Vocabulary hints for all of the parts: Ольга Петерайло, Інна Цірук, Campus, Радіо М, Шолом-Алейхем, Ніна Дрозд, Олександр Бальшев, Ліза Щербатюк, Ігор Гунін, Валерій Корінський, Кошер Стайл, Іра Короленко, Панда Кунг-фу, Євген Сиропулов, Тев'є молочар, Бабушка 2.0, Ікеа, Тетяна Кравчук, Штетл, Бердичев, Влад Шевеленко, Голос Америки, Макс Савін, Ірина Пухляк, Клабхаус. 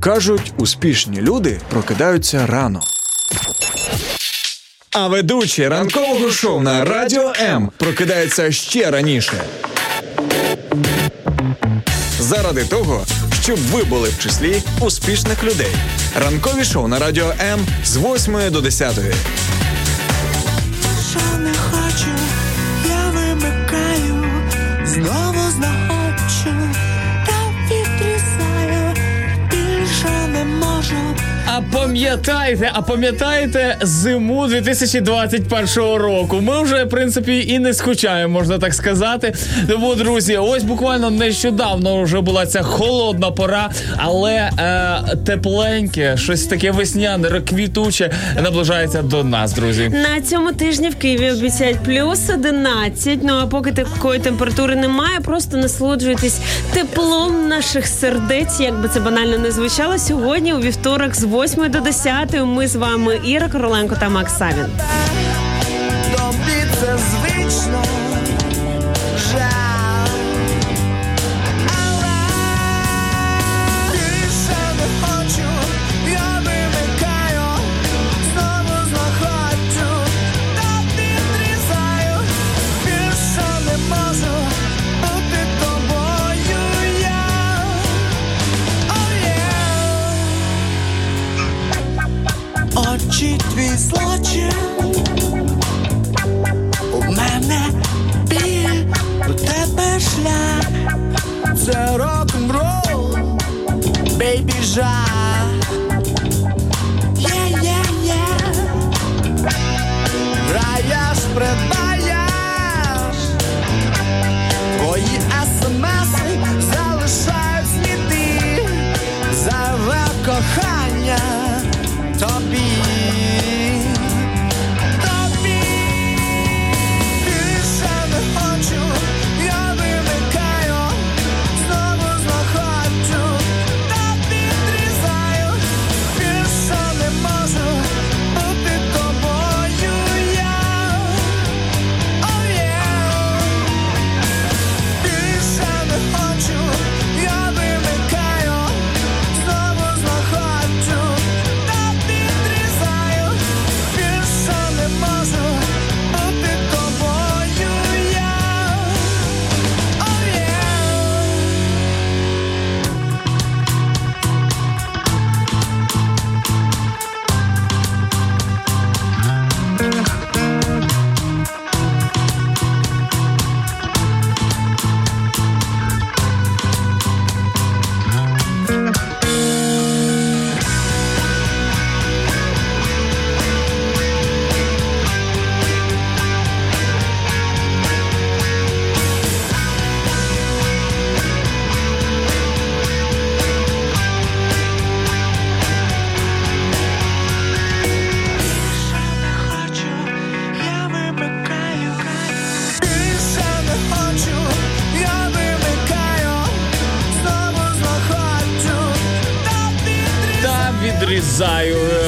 Кажуть, успішні люди прокидаються рано. А ведучі ранкового шоу на Радіо М прокидаються ще раніше. Заради того, щоб ви були в числі успішних людей. Ранкові шоу на Радіо М з 8 до 10. Що не хочу, я вимикаю, знову знаходжу та відрізаю, більше не можу. А пам'ятаєте зиму 2021 року? Ми вже, в принципі, і не скучаємо, можна так сказати. Тому, друзі, ось буквально нещодавно вже була ця холодна пора, але тепленьке, щось таке весняне, квітуче наближається до нас, друзі. На цьому тижні в Києві обіцяють плюс 11, ну а поки такої температури немає, просто насолоджуйтесь теплом наших сердець, як би це банально не звучало. Сьогодні, у вівторок, з 8 до 10 ми з вами Іра Короленко та Макс Савін. Тобі це звично, жаль, але більше не хочу, я вимикаю, знову знаходжу, та підрізаю, більше не можу, бути тобою я. Очі твій злочин у мене біль, до тебе шлях, це рок-н-рол, бейбі жах. Є-є-є, граєш, придбаєш, твої смс-и залишають сліди, зове кохання тобі.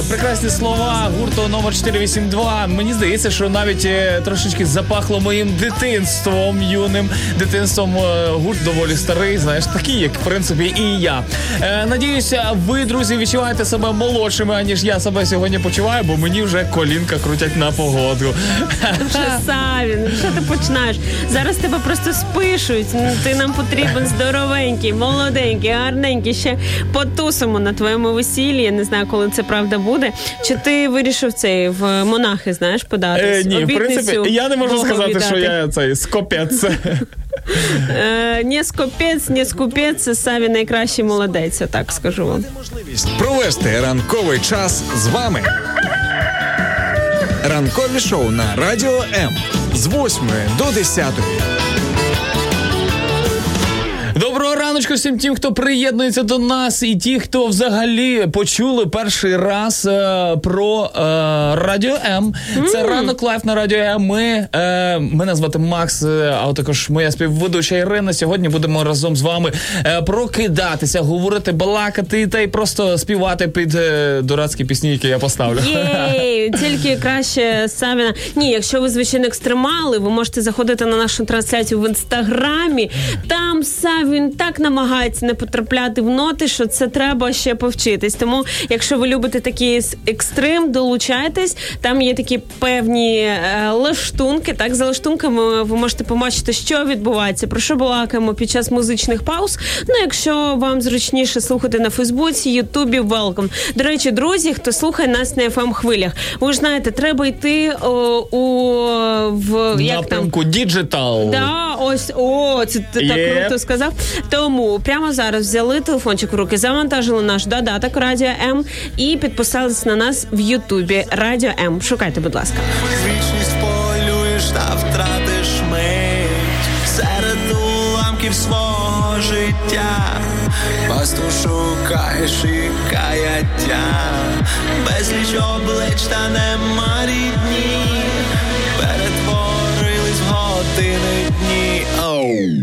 Прекрасні слова гурту номер 482. Мені здається, що навіть трошечки запахло моїм дитинством, юним дитинством. Гурт доволі старий, знаєш, такий, як, в принципі, і я. Надіюся, ви, друзі, відчуваєте себе молодшими, аніж я себе сьогодні почуваю, бо мені вже колінка крутять на погоду. Вже, Савін, що ти починаєш? Зараз тебе просто спишуть. Ти нам потрібен здоровенький, молоденький, гарненький. Ще потусимо на твоєму весіллі. Я не знаю, коли це правда буде. Чи ти вирішив цей в монахи, знаєш, податись? Ні, в принципі, я не можу сказати, що я цей скопець. Не скопець, не скупець, Саві найкращий молодець, я так скажу вам. Провести ранковий час з вами. Ранкові шоу на Радіо М з 8 до 10. Доброго раночку всім тим, хто приєднується до нас, і ті, хто взагалі почули перший раз про Радіо М. Це ранок лайф на Радіо М. Мене звати Макс, а також моя співведуча Ірина. Сьогодні будемо разом з вами прокидатися, говорити, балакати та й просто співати під дурацькі пісні, які я поставлю. Єй, тільки краще Савіна. Ні, якщо ви, звичайно, екстремали, ви можете заходити на нашу трансляцію в Інстаграмі. Там Савін так намагається не потрапляти в ноти, що це треба ще повчитись. Тому, якщо ви любите такий екстрим, долучайтесь. Там є такі певні лаштунки. Так, за лаштунками ви можете побачити, що відбувається, про що балакаємо під час музичних пауз. Ну, якщо вам зручніше слухати на Фейсбуці, Ютубі, велком. До речі, друзі, хто слухає нас на FM-хвилях, ви ж знаєте, треба йти напрямку діджитал. Да, ось, це ти так круто сказав. Тому прямо зараз взяли телефончик в руки, завантажили наш додаток Радіо М і підписались на нас в Ютубі Радіо М. Шукайте, будь ласка. Вічність полюєш та втратиш мить серед уламків свого життя. Пасту шукаєш і каяття. Безліч облич та нема рідні. Перетворились в години дні. Оу!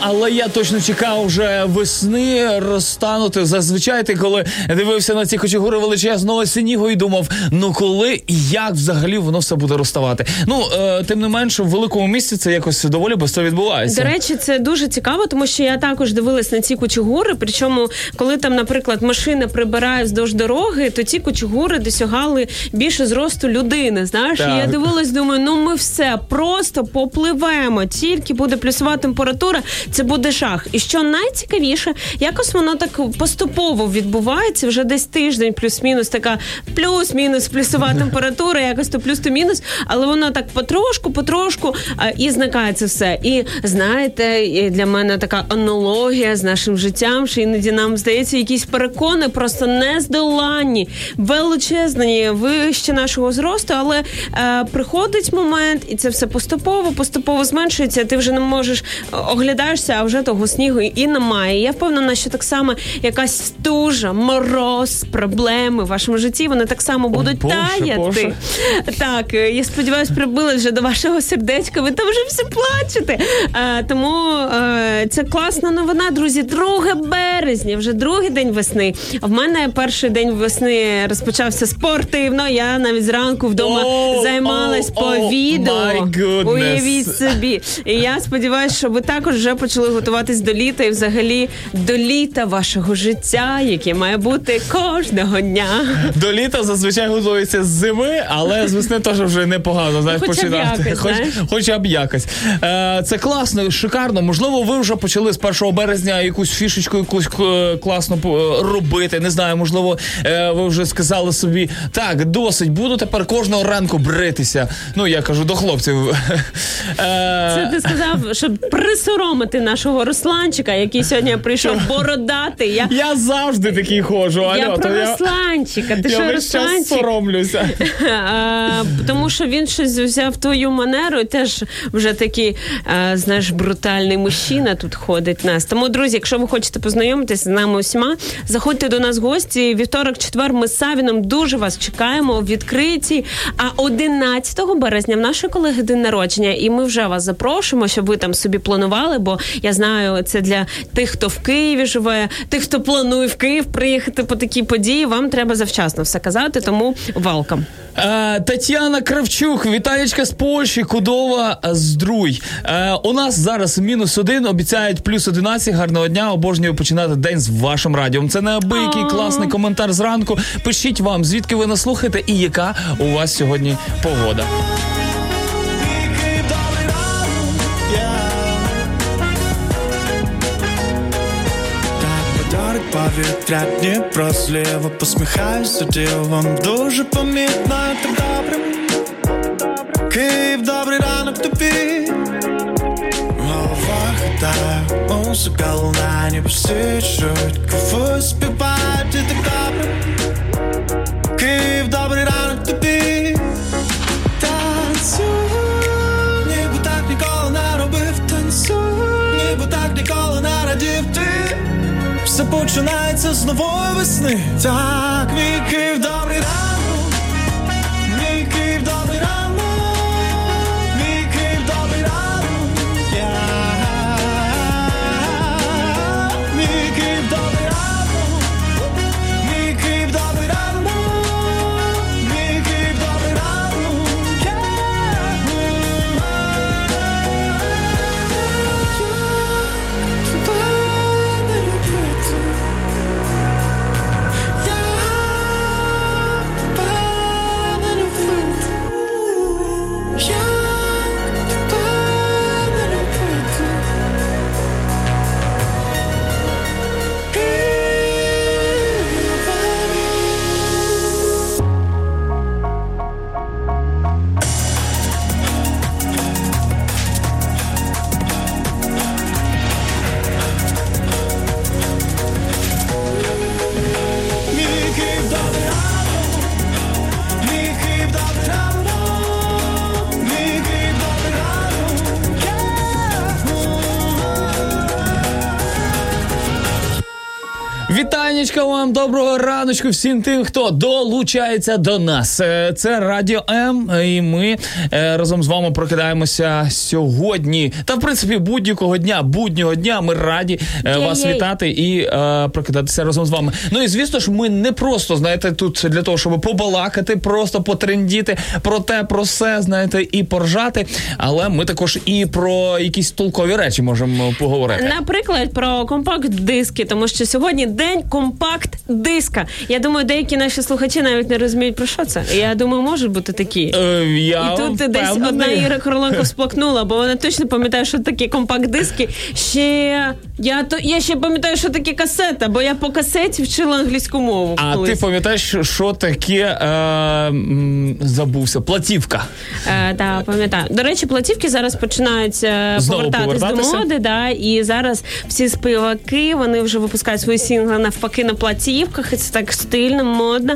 Але я точно чекав вже весни розтанути. Зазвичай ти, коли дивився на ці кучугури величезного синігу і думав, ну коли і як взагалі воно все буде розставати. Тим не менше, в великому місті це якось доволі бистро відбувається. До речі, це дуже цікаво, тому що я також дивилась на ці кучугури, причому, коли там, наприклад, машина прибирає вздовж дороги, то ці кучугури досягали більше зросту людини, знаєш. Так. І я дивилась, думаю, ми все, просто попливемо, тільки буде плюсова температура, це буде шах. І що найцікавіше, якось воно так поступово відбувається, вже десь тиждень плюс-мінус така плюс-мінус плюсова температура, якось то мінус, але воно так потрошку і зникає це все. І знаєте, і для мене така аналогія з нашим життям, що іноді нам здається якісь перекони просто нездоланні, величезні, вище нашого зросту, але приходить момент, і це все поступово зменшується, ти вже не можеш, оглядаєшся, а вже того снігу і немає. Я впевнена, що так само якась стужа, мороз, проблеми в вашому житті, вони так само будуть таяти. Боже. Так, я сподіваюся, прибили вже до вашого сердечка, ви там вже всі плачете. Тому це класна новина, друзі. 2 березня, вже другий день весни. В мене перший день весни розпочався спортивно, я навіть зранку вдома займалась по відео. Уявіть собі. І я сподіваюся, сподіваюся, що ви також вже почали готуватись до літа і взагалі до літа вашого життя, яке має бути кожного дня. До літа зазвичай готується з зими, але з весни теж вже непогано, знаєш, починати. Хоча б якось. Це класно, шикарно. Можливо, ви вже почали з 1 березня якусь фішечку, якусь класно робити. Не знаю, можливо, ви вже сказали собі, так, досить, буду тепер кожного ранку бритися. Ну, я кажу, до хлопців. Це ти сказав, щоб присоромити нашого Русланчика, який сьогодні прийшов бородати. Я завжди такий ходжу. Русланчика. Ти що, Русланчик? Я соромлюся. Тому що він щось взяв твою манеру і теж вже такий, знаєш, брутальний мужчина тут ходить нас. Тому, друзі, якщо ви хочете познайомитися з нами усіма, заходьте до нас в гості. Вівторок-четвер ми з Савіном дуже вас чекаємо у відкритті. А 11 березня в нашої колеги день народження. І ми вже вас запрошуємо, щоб ви там собі планували, бо я знаю, це для тих, хто в Києві живе, тих, хто планує в Київ приїхати по такій події, вам треба завчасно все казати, тому welcome. Тетяна Кравчук, вітаєчка з Польщі, Кудова з Друй. У нас зараз -1, обіцяють +11, гарного дня, обожнюю починати день з вашим радіом. Це неабиякий класний коментар зранку. Пишіть вам, звідки ви нас слухаєте і яка у вас сьогодні погода. Повітря прозливо посміхаюся дивом. Дуже помітно, так добре. Київ, добрий ранок тобі. Голова хитає, музика лунає, всі чують, кайфують, співають і так добре. Київ, добрий ранок тобі. Танцюй, ніби так ніколи не робив. Танцюй, ніби так ніколи не радів ти. Все починається з нової весни. Так, мій Київ, добрий ранок. Мій Київ, добрий ранок. Мій Київ, добрий ранок. Мій Київ, добрий ранок. Мій Київ, добрий ранок. Мій Київ, добрий ранок. Вам доброго раночку всім тим, хто долучається до нас. Це Радіо М, і ми разом з вами прокидаємося сьогодні. Та, в принципі, буднього дня ми раді вас вітати і прокидатися разом з вами. Ну і, звісно ж, ми не просто, знаєте, тут для того, щоб побалакати, просто потрендіти про те, про все, знаєте, і поржати, але ми також і про якісь толкові речі можемо поговорити. Наприклад, про компакт-диски, тому що сьогодні день компакт-диска. Я думаю, деякі наші слухачі навіть не розуміють, про що це. Я думаю, можуть бути такі. І тут десь одна Іра Короленко сплакнула, бо вона точно пам'ятає, що такі компакт-диски. Я ще пам'ятаю, що таке касета, бо я по касеті вчила англійську мову. А колись. Ти пам'ятаєш, що таке забувся, платівка. Так, пам'ятаю. До речі, платівки зараз починають повертатися до моди, і зараз всі співаки, вони вже випускають свої сінгли навпаки на платівках, і це так стильно, модно.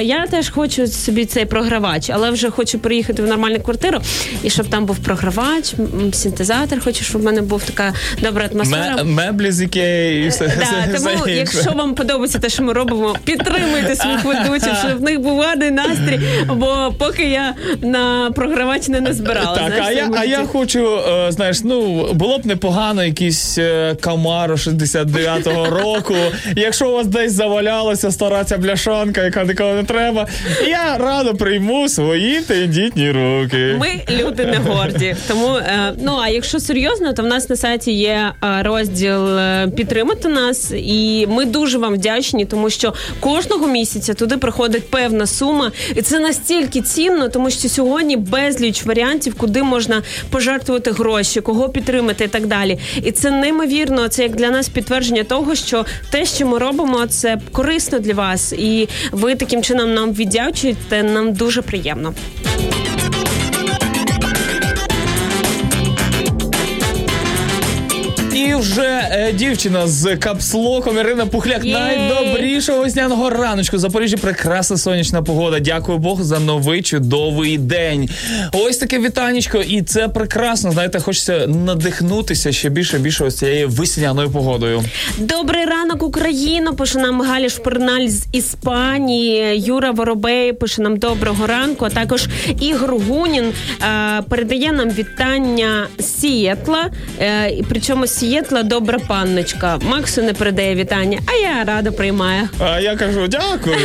Я теж хочу собі цей програвач, але вже хочу приїхати в нормальну квартиру, і щоб там був програвач, синтезатор, хочу, щоб в мене був така добра атмосфера. Меблі з Ікеї і все. Тому, якщо вам подобається те, що ми робимо, підтримуйте своїх ведучих, щоб в них був гарний настрій, бо поки я на програвач не назбирала. Так, знаєш, я хочу, знаєш, було б непогано якийсь Камаро 69-го року, якщо якщо у вас десь завалялася стара ця бляшанка, яка ніколи не треба, я радо прийму свої тендітні руки. Ми люди не горді. Тому, ну, а якщо серйозно, то в нас на сайті є розділ «Підтримати нас», і ми дуже вам вдячні, тому що кожного місяця туди приходить певна сума, і це настільки цінно, тому що сьогодні безліч варіантів, куди можна пожертвувати гроші, кого підтримати і так далі. І це неймовірно, це як для нас підтвердження того, що те, що ми робимо, це корисно для вас. І ви таким чином нам віддячуєте, нам дуже приємно. І вже дівчина з капслоком Ірина Пухляк. Єй! Найдобрішого весняного раночку. В Запоріжжі прекрасна сонячна погода. Дякую Богу за новий чудовий день. Ось таке вітанечко. І це прекрасно. Знаєте, хочеться надихнутися ще більше ось цією весняною погодою. Добрий ранок, Україно. Пише нам Галя Шпирналь з Іспанії. Юра Воробей пише нам доброго ранку. А також Ігор Гунін передає нам вітання з Сієтла. Причому Сієтла добра панночка. Максу не передає вітання, а я радо приймаю. А я кажу, дякую.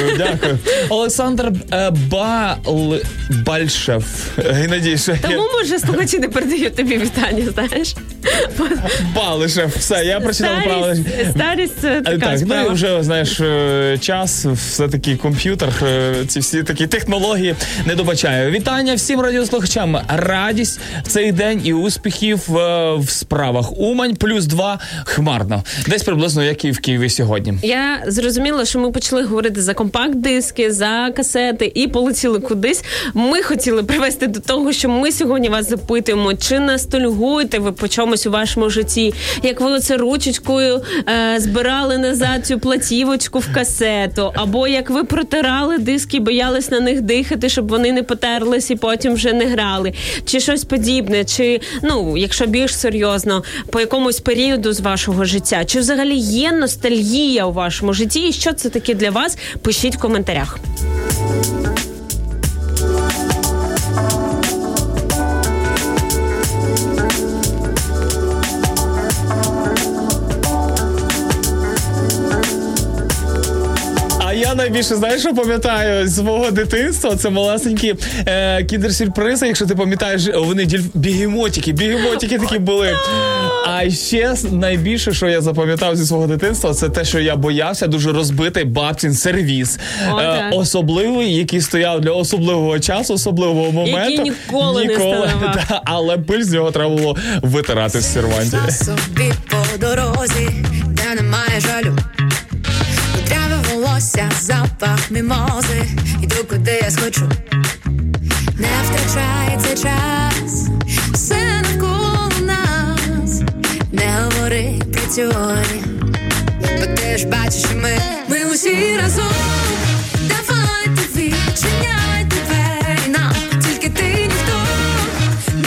Олександр Бальшев. Тому, може, слухачі не передають тобі вітання, знаєш? Балишев. Все, я прочитав правильно. Старість така так, справа. Ну, вже, знаєш, час, все-таки комп'ютер, ці всі такі технології не добачає. Вітання всім радіослухачам. Радість в цей день і успіхів в справах. Умань +2 хмарно. Десь приблизно, як і в Києві сьогодні. Я зрозуміла, що ми почали говорити за компакт-диски, за касети і полетіли кудись. Ми хотіли привести до того, що ми сьогодні вас запитуємо, чи ностальгуєте ви по чомусь у вашому житті, як ви оце ручечкою збирали назад цю платівочку в касету, або як ви протирали диски і боялись на них дихати, щоб вони не потерлись і потім вже не грали. Чи щось подібне, чи, ну, якщо більш серйозно, по якомусь періоду з вашого життя. Чи взагалі є ностальгія у вашому житті? І що це таке для вас? Пишіть в коментарях. Найбільше, знаєш, що пам'ятаю з свого дитинства, це малесенькі кіндер-сюрпризи, якщо ти пам'ятаєш, вони бігемотики такі були. А ще найбільше, що я запам'ятав зі свого дитинства, це те, що я боявся, дуже розбитий бабцін сервіс. Особливий, який стояв для особливого часу, особливого моменту. Який ніколи не ставав. Да, але пиль з нього треба було витирати з серванті. Собі по дорозі, де немає жалю. Запах мімози, іду куди я схочу. Не втрачається час, все навколо нас. Не говори про теорії, бо ти ж бачиш, що ми усі разом. Давайте відчиняй двері нам, тільки ти ніхто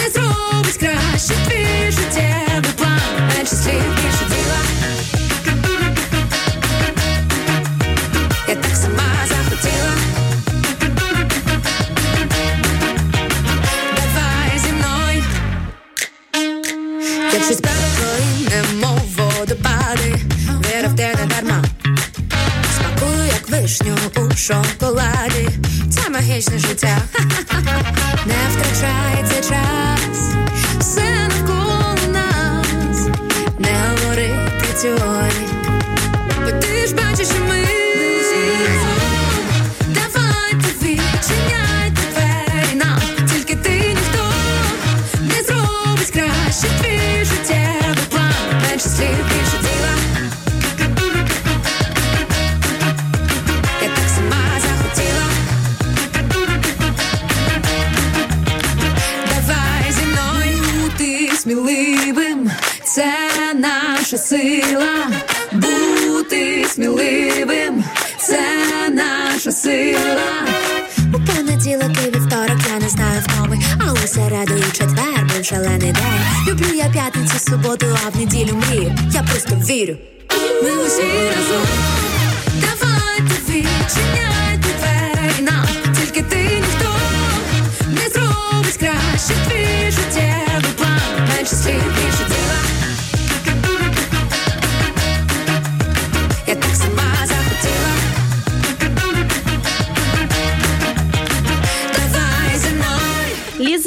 не зробить краще твій життєвий план. Менше слів, більше діла. Чи спекли, немов водопади, віра в те не дарма. Смакую, як вишню у шоколаді, це магічне життя. Не втрачається час, все навколо нас. Не говори про теорії, бо ти ж бачиш, що ми давайте відчиняйте двері нам, тільки ти ніхто не зробить краще твій. Менше слів, більше діла. Я так сама захотіла. Давай зі мною бути сміливим, це наша сила. Бути сміливим, це наша сила. У понеділок і вівторок я не знаю втоми, але середу і четвер був шалений день. Люблю я п'ятницю, суботу, а в неділю мрію. Я просто вірю. Ми усі разом. Давайте відчиняйте двері нам, тільки ти ніхто не зробить краще твій життєвий план. Менше слів, більше діла. Я так сама.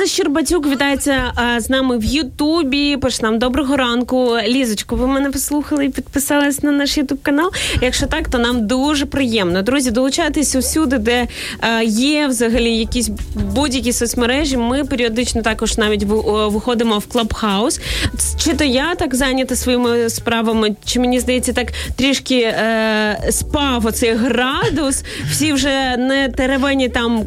Ліза Щербатюк вітається з нами в Ютубі. Пише нам доброго ранку. Лізочко, ви мене послухали і підписались на наш Ютуб-канал? Якщо так, то нам дуже приємно. Друзі, долучайтесь усюди, де є взагалі якісь будь-які соцмережі. Ми періодично також навіть виходимо в Клабхаус. Чи то я так зайнята своїми справами, чи мені здається так трішки спав оцей градус. Всі вже не теревені там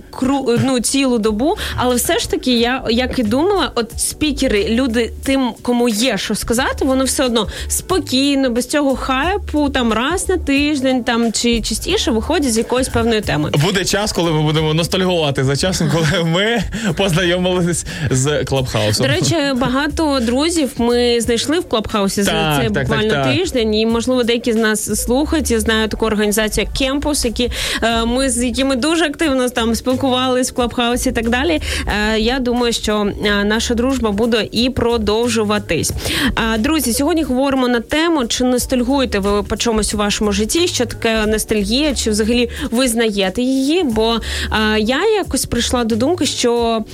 цілу добу, але все ж таки я, як і думала, от спікери, люди тим, кому є що сказати, воно все одно спокійно, без цього хайпу, там раз на тиждень, там чи частіше виходять з якоїсь певної теми. Буде час, коли ми будемо ностальгувати за часом, коли ми познайомились з Клабхаусом. До речі, багато друзів ми знайшли в Клабхаусі за цей буквально тиждень, і, можливо, деякі з нас слухають. Я знаю таку організацію як Campus, ми з якими дуже активно там спілкувались в Клабхаусі і так далі. Я думаю, що наша дружба буде і продовжуватись. Друзі, сьогодні говоримо на тему, чи ностальгуєте ви по чомусь у вашому житті, що таке ностальгія, чи взагалі ви знаєте її, бо я якось прийшла до думки, що,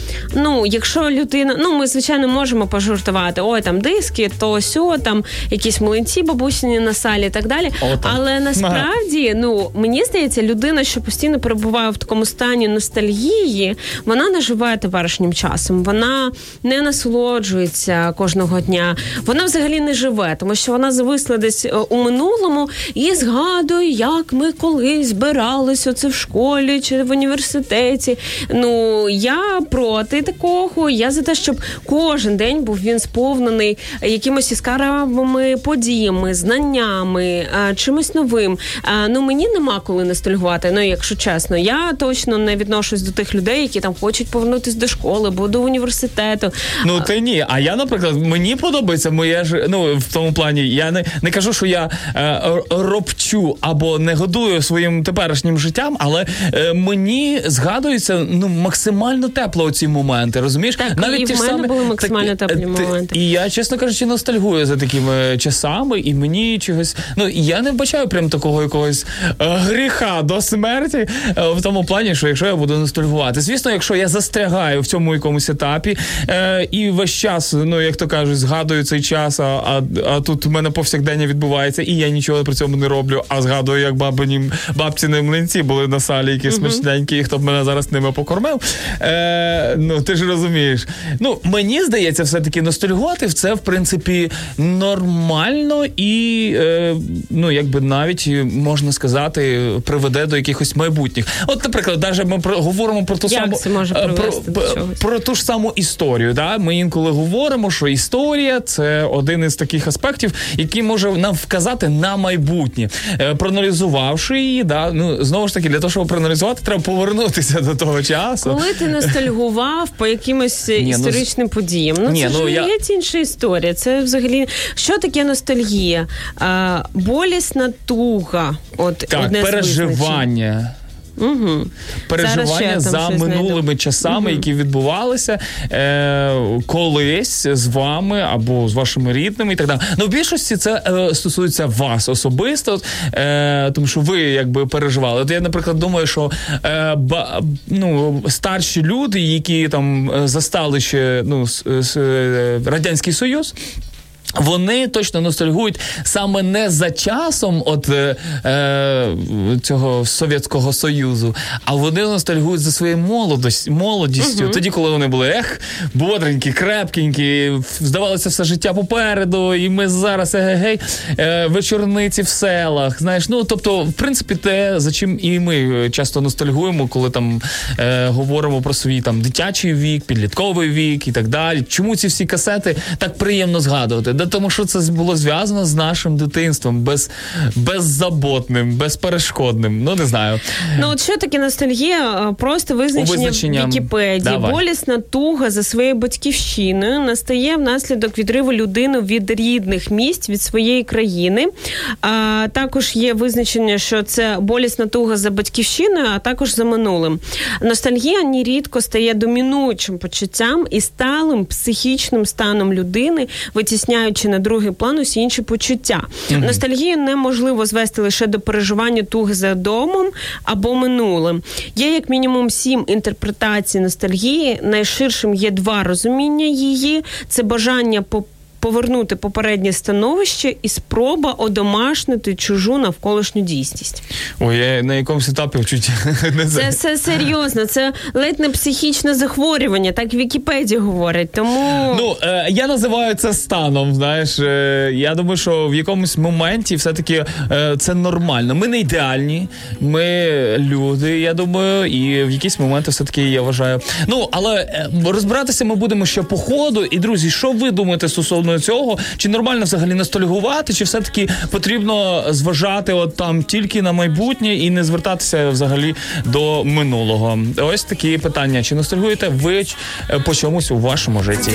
якщо людина, ми, звичайно, можемо пожартувати, там диски, то сьо, там якісь млинці бабусіні на салі і так далі, але насправді, мені здається, людина, що постійно перебуває в такому стані ностальгії, вона не живе теперішнім часом, вона не насолоджується кожного дня, вона взагалі не живе, тому що вона зависла десь у минулому і згадує, як ми колись збирались оце в школі чи в університеті. Я проти такого, я за те, щоб кожен день був він сповнений якимось яскравими подіями, знаннями, чимось новим. Мені нема коли ностальгувати, якщо чесно. Я точно не відношусь до тих людей, які там хочуть повернутися до школи, бо до університету. Ти ні. А я, наприклад, мені подобається моє ж... в тому плані, я не кажу, що я ропчу або не годую своїм теперішнім життям, але мені згадується максимально тепло оці моменти, розумієш? Так, навіть і в мене були максимально теплі моменти. І я, чесно кажучи, ностальгую за такими часами, і мені чогось... я не вбачаю прям такого якогось гріха до смерті в тому плані, що якщо я буду ностальгувати. Звісно, якщо я застрягаю в цьому якомусь етапі і весь час, як то кажуть, згадую цей час, а тут в мене повсякдення відбувається, і я нічого при цьому не роблю, а згадую, як бабціні млинці були на салі, які смачненькі, і хто б мене зараз ними покормив. Ти ж розумієш. Мені здається, все-таки ностальгувати в це, в принципі, нормально і, навіть, можна сказати, приведе до якихось майбутніх. От, наприклад, навіть ми говоримо про ту ж саму історію. Да? Ми інколи говоримо, що історія – це один із таких аспектів, який може нам вказати на майбутнє. Проаналізувавши її, знову ж таки, для того, щоб проаналізувати, треба повернутися до того часу. Коли ти ностальгував по якимось історичним подіям? Є інша історія. Це взагалі... Що таке ностальгія? Болісна туга. Так, переживання. Угу. Переживання за минулими часами, які відбувалися колись з вами або з вашими рідними і так далі. В більшості це стосується вас особисто, тому що ви якби переживали. От я, наприклад, думаю, що старші люди, які там застали ще Радянський Союз, вони точно ностальгують саме не за часом от цього Совєтського Союзу, а вони ностальгують за своєю молодістю. Тоді, коли вони були, бодренькі, крепкенькі, здавалося, все життя попереду, і ми зараз, вечорниці в селах, знаєш, тобто, в принципі, те, за чим і ми часто ностальгуємо, коли там говоримо про свій там дитячий вік, підлітковий вік і так далі. Чому ці всі касети так приємно згадувати? Тому що це було зв'язано з нашим дитинством, беззаботним, безперешкодним, не знаю. Що таке ностальгія? Просто визначення в Вікіпедії. Болісна туга за своєю батьківщиною настає внаслідок відриву людини від рідних місць, від своєї країни. А також є визначення, що це болісна туга за батьківщиною, а також за минулим. Ностальгія нерідко стає домінуючим почуттям і сталим психічним станом людини, витісняючи відкидаючи на другий план усі інші почуття. Mm-hmm. Ностальгію неможливо звести лише до переживання туги за домом або минулим. Є як мінімум 7 інтерпретацій ностальгії. Найширшим є 2 розуміння її. Це бажання повернути попереднє становище і спроба одомашнити чужу навколишню дійсність. Ой, я на якомусь етапі вчуть. Це все серйозно, це ледь не психічне захворювання, так Вікіпедія говорить, тому... Ну, я називаю це станом, знаєш. Я думаю, що в якомусь моменті все-таки це нормально. Ми не ідеальні, ми люди, я думаю, і в якісь моменти все-таки, я вважаю. Ну, але розбиратися ми будемо ще по ходу. І, друзі, що ви думаєте стосовно цього? Чи нормально взагалі ностальгувати, чи все-таки потрібно зважати от там тільки на майбутнє і не звертатися взагалі до минулого? Ось такі питання. Чи ностальгуєте ви по чомусь у вашому житті?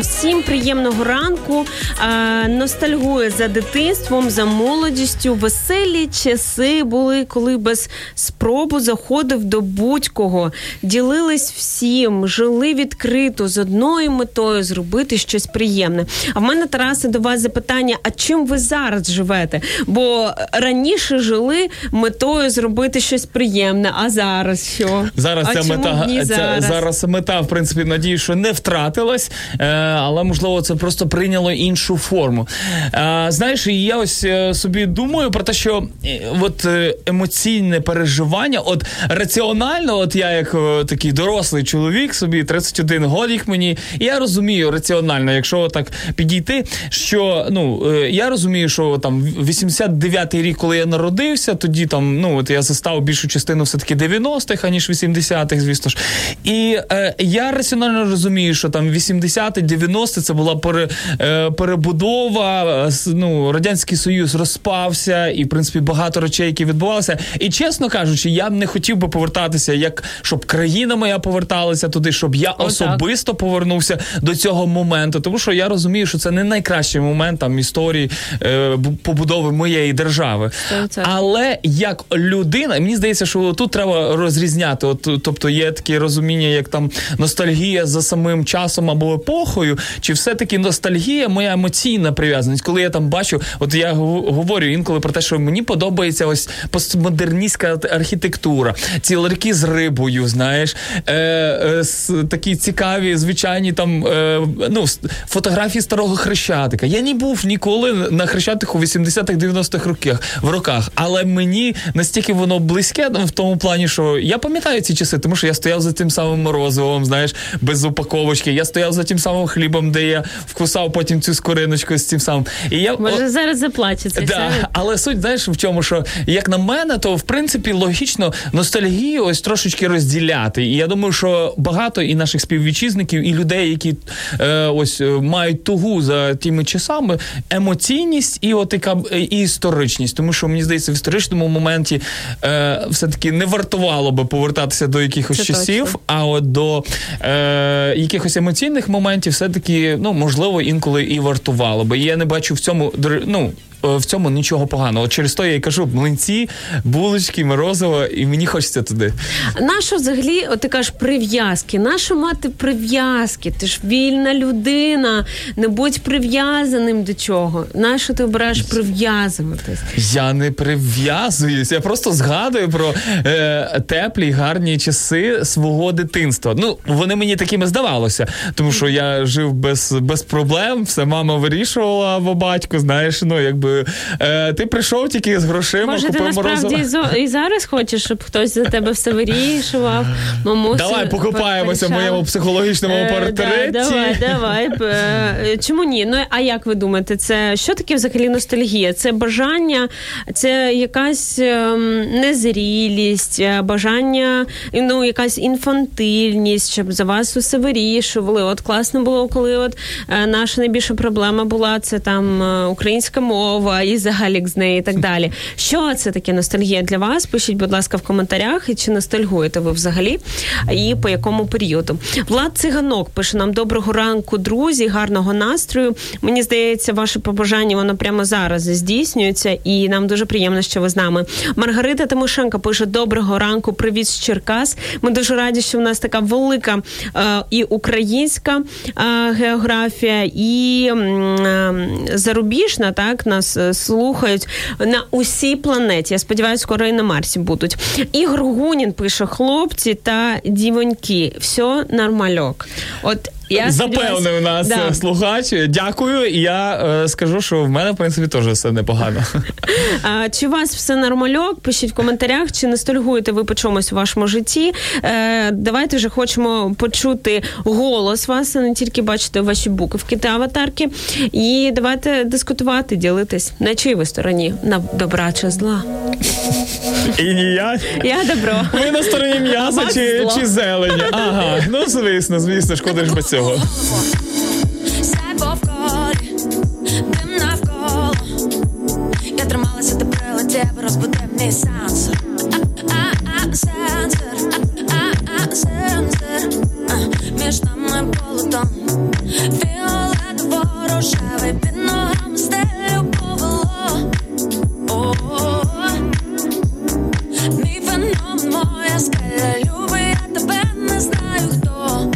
Всім приємного ранку. Ностальгує за дитинством, за молодістю. Веселі часи були, коли без спробу заходив до будь-кого. Ділились всім, жили відкрито з одною метою – зробити щось приємне. А в мене, Тарасе, до вас запитання, а чим ви зараз живете? Бо раніше жили метою зробити щось приємне, а зараз що? Зараз ця мета, зараз мета, в принципі, надію, що не втратилась. Але, можливо, це просто прийняло іншу форму. Знаєш, і я ось собі думаю про те, що от емоційне переживання, от раціонально, от я як такий дорослий чоловік, собі 31 годик мені, і я розумію раціонально, якщо так підійти, що, ну, я розумію, що там 89-й рік, коли я народився, тоді там, ну, от я застав більшу частину все-таки 90-х, аніж 80-х, звісно ж. І я раціонально розумію, що там 80-90 це була перебудова, ну, Радянський Союз розпався, і, в принципі, багато речей, які відбувалися. І, чесно кажучи, я не хотів би повертатися, як, щоб країна моя поверталася туди, щоб я особисто повернувся до цього моменту. Тому що я розумію, що це не найкращий момент там історії побудови моєї держави. Але як людина, мені здається, що тут треба розрізняти. От, тобто є таке розуміння, як там ностальгія за самим часом або епохою, чи все-таки ностальгія, моя емоційна прив'язаність, коли я там бачу, от я говорю інколи про те, що мені подобається ось постмодерністська архітектура, ці ларьки з рибою, знаєш, такі цікаві, звичайні там, фотографії старого Хрещатика. Я не був ніколи на Хрещатику у 80-х-90-х роках, але мені настільки воно близьке в тому плані, що я пам'ятаю ці часи, тому що я стояв за тим самим морозивом, знаєш, без упаковочки, я стояв за тим самим хлібом, де я вкусав потім цю скориночку з цим самим. І я... Може, зараз заплачеться. Да, але суть, знаєш, в чому, що як на мене, то в принципі логічно ностальгію ось трошечки розділяти. І я думаю, що багато і наших співвітчизників, і людей, які мають тугу за тими часами, емоційність і і історичність. Тому що, мені здається, в історичному моменті все-таки не вартувало би повертатися до якихось часів, а от до якихось емоційних моментів все-таки, можливо, інколи і вартувало би. І я не бачу в цьому, в цьому нічого поганого. Через то я й кажу, млинці, булочки, морозиво, і мені хочеться туди. Нащо взагалі, ти кажеш, прив'язки? Нащо мати прив'язки? Ти ж вільна людина, не будь прив'язаним до чого. Нащо ти обираєш прив'язуватись? Я не прив'язуюсь, я просто згадую про теплі, гарні часи свого дитинства. Вони мені такими здавалося, тому що я жив без проблем, все мама вирішувала або батько, знаєш, якби ти прийшов тільки з грошима, може, купив морозиво. Може, ти насправді і зараз хочеш, щоб хтось за тебе все вирішував? Мамусі, давай покупаємося в моєму психологічному портреті. Давай. Чому ні? А як ви думаєте, це що таке взагалі ностальгія? Це бажання, це якась незрілість, бажання, якась інфантильність, щоб за вас усе вирішували. От класно було, коли наша найбільша проблема була, це там українська мова і загалік з неї і так далі. Що це таке ностальгія для вас? Пишіть, будь ласка, в коментарях, і чи ностальгуєте ви взагалі, і по якому періоду. Влад Циганок пише нам: доброго ранку, друзі, гарного настрою. Мені здається, ваше побажання, воно прямо зараз здійснюється, і нам дуже приємно, що ви з нами. Маргарита Тимошенко пише: доброго ранку, привіт з Черкас. Ми дуже раді, що в нас така велика і українська географія, і зарубіжна, так, нас слухають на усій планеті. Я сподіваюся, скоро і на Марсі будуть. Ігор Гунін пише: хлопці та дівоньки, все нормальок. Запевнив нас слухач. Дякую. І я скажу, що в мене, в принципі, теж все непогано. Чи у вас все нормальок? Пишіть в коментарях, чи ностальгуєте ви по чомусь у вашому житті. Давайте вже хочемо почути голос вас, а не тільки бачити ваші буковки та аватарки. І давайте дискутувати, ділитись. На чиїй ви стороні? На добра чи зла? І ні я. Я добро. Ви на стороні м'яса чи зелені? Ага. Звісно, шкода ж без цього. Сяй повколь, дим навколо. Я трималася, ти прилетів, розбудив мій сенсор. Сенсор. Між нами полотом фіолетово-рожевий, під ногами стелю повело. Мій феномен, моя скеля, люби, я тебе не знаю хто.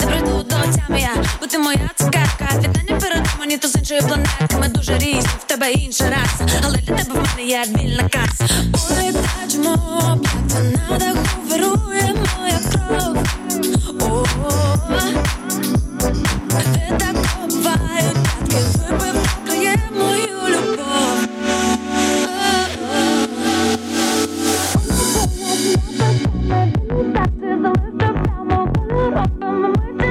Не прийду до тями я, бо ти моя цукерка. Вітання перед мені, то з іншої планети. Ми дуже різні, в тебе інша раса, але для тебе в мене є вільна каса. Улетаємо, плата на даху, вирує моя кров. Відтакопають п'ятки, випив, покриє мою любов. Ми так це залишив, прямо коли робимо. Ми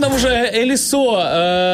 нас нам уже Елісо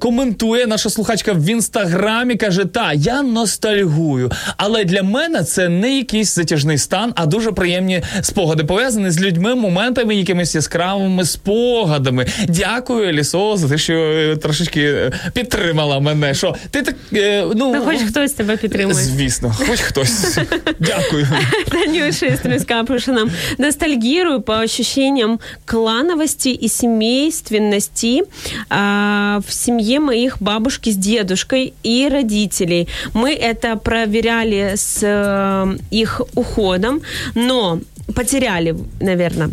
коментує, наша слухачка в інстаграмі, каже, та, я ностальгую, але для мене це не якийсь затяжний стан, а дуже приємні спогади, пов'язані з людьми, моментами, якимись яскравими спогадами. Дякую, Елісо, за те, що трошечки підтримала мене. Що, ти так, хоч хтось тебе підтримує. Звісно, хоч хтось. Дякую. Танюша из Троиска пишет нам. Ностальгирую по ощущениям клановости и семейственности в семье моих бабушки с дедушкой и родителей. Мы это проверяли с их уходом, но... Потеряли, наверное.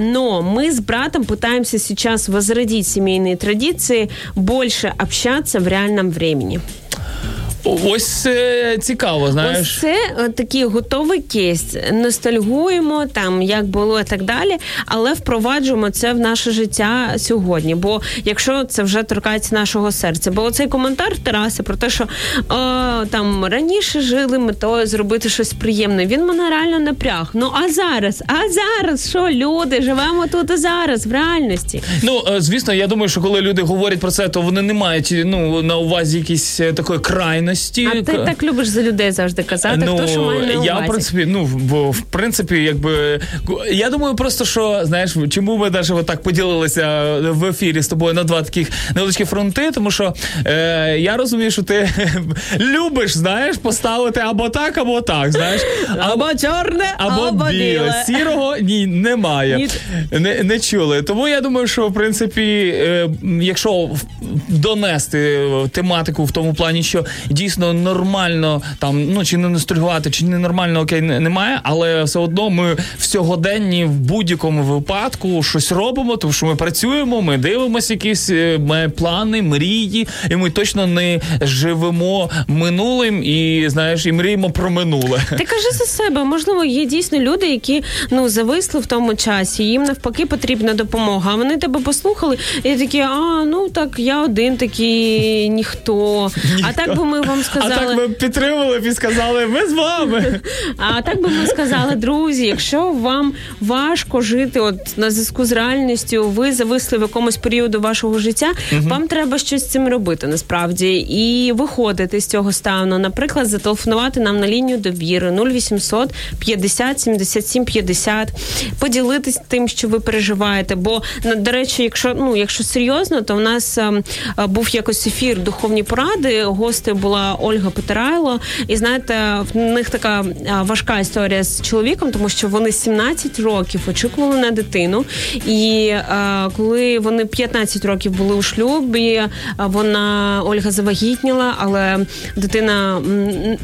Но мы с братом пытаемся сейчас возродить семейные традиции, больше общаться в реальном времени. Ось цікаво, знаєш. Ось це такий готовий кейс. Ностальгуємо, там, як було і так далі, але впроваджуємо це в наше життя сьогодні. Бо якщо це вже торкається нашого серця. Бо оцей коментар Тараса про те, що там раніше жили метою зробити щось приємне, він мене реально напряг. Ну, а зараз що, люди, живемо тут і зараз, в реальності. Ну, звісно, я думаю, що коли люди говорять про це, то вони не мають, на увазі якісь такої крайності. А ти так любиш за людей завжди казати, хто що має на увазі. Я, в принципі, я думаю просто, що, знаєш, чому ми навіть отак поділилися в ефірі з тобою на два таких невеличкі фронти, тому що я розумію, що ти любиш, знаєш, поставити або так, знаєш, або чорне, або біле. Сірого, ні, немає. Не чули. Тому я думаю, що, в принципі, якщо донести тематику в тому плані, що дійсно нормально, там, чи не ностальгувати, чи не нормально, окей, немає, але все одно ми в сьогоденні в будь-якому випадку щось робимо, тому що ми працюємо, ми дивимося якісь плани, мрії, і ми точно не живемо минулим і, знаєш, і мріємо про минуле. Ти кажи за себе, можливо, є дійсно люди, які, зависли в тому часі, їм навпаки потрібна допомога, а вони тебе послухали і такі, так, я один такий ніхто. А так би ми вам сказали... А так би підтримали і сказали, ми з вами. А так би ми сказали, друзі, якщо вам важко жити на зв'язку з реальністю, ви зависли в якомусь періоду вашого життя, вам треба щось з цим робити, насправді, і виходити з цього стану. Наприклад, зателефонувати нам на лінію довіри 0800 50 77 50, поділитись тим, що ви переживаєте, бо, до речі, якщо серйозно, то в нас був якось ефір духовні поради, гостею була Ольга Петерайло, і, знаєте, в них така важка історія з чоловіком, тому що вони 17 років очікували на дитину, і коли вони 15 років були у шлюбі, Ольга завагітніла, але дитина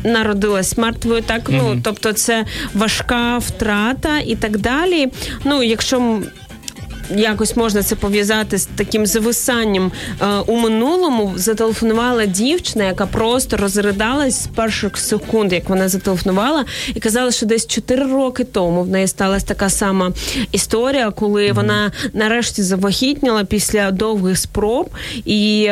народилась мертвою, так, тобто це важка втрата і так далі. Якщо якось можна це пов'язати з таким зависанням у минулому, зателефонувала дівчина, яка просто розридалась з перших секунд, як вона зателефонувала, і казала, що десь 4 роки тому в неї сталася така сама історія, коли вона нарешті завагітніла після довгих спроб, і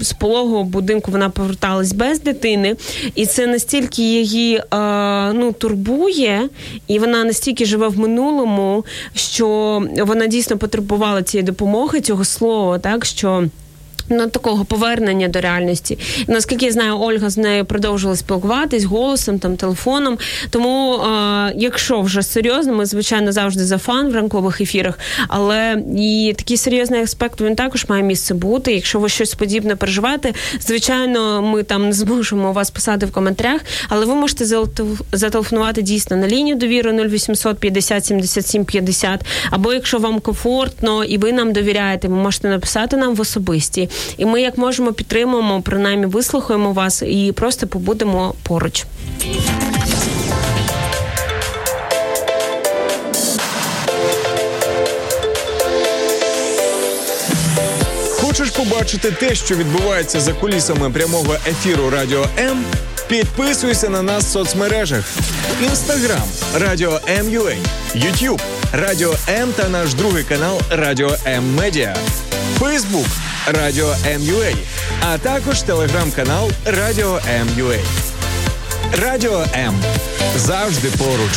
з пологового будинку вона поверталась без дитини, і це настільки її турбує, і вона настільки живе в минулому, що вона дійсно потребувала цієї допомоги, цього слова, так, що такого повернення до реальності. І, наскільки я знаю, Ольга з нею продовжила спілкуватись голосом, телефоном. Тому, якщо вже серйозно, ми, звичайно, завжди за фан в ранкових ефірах, але і такий серйозний аспект, він також має місце бути. Якщо ви щось подібне переживаєте, звичайно, ми там не зможемо вас писати в коментарях, але ви можете зателефонувати дійсно на лінію довіри 0800 50 77 50, або якщо вам комфортно і ви нам довіряєте, ви можете написати нам в особисті. І ми, як можемо, підтримуємо, принаймні вислухаємо вас і просто побудемо поруч. Хочеш побачити те, що відбувається за кулісами прямого ефіру Радіо М? Підписуйся на нас в соцмережах. Інстаграм Радіо М.ua, Ютуб Радіо М та наш другий канал Радіо М Медіа, Фейсбук Радіо М.ua, а також телеграм-канал Радіо М.ua. Радіо М. Завжди поруч.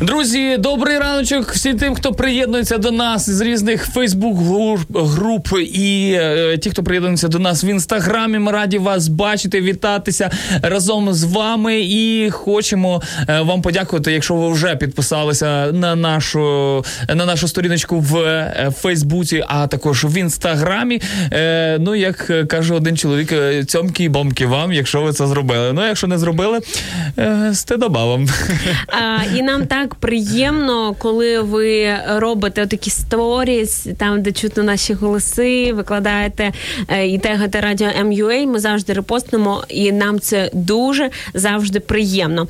Друзі, добрий раночок всім тим, хто приєднується до нас з різних фейсбук-груп і ті, хто приєднується до нас в інстаграмі. Ми раді вас бачити, вітатися разом з вами і хочемо вам подякувати, якщо ви вже підписалися на нашу сторіночку в фейсбуці, а також в інстаграмі. Ну, як каже один чоловік, цьомки і бомки вам, якщо ви це зробили. Ну, якщо не зробили, стидо бабам. І нам так приємно, коли ви робите такі сторіс, там, де чутно наші голоси, викладаєте і тегаєте Радіо М.Ю.А. Ми завжди репостимо, і нам це дуже завжди приємно.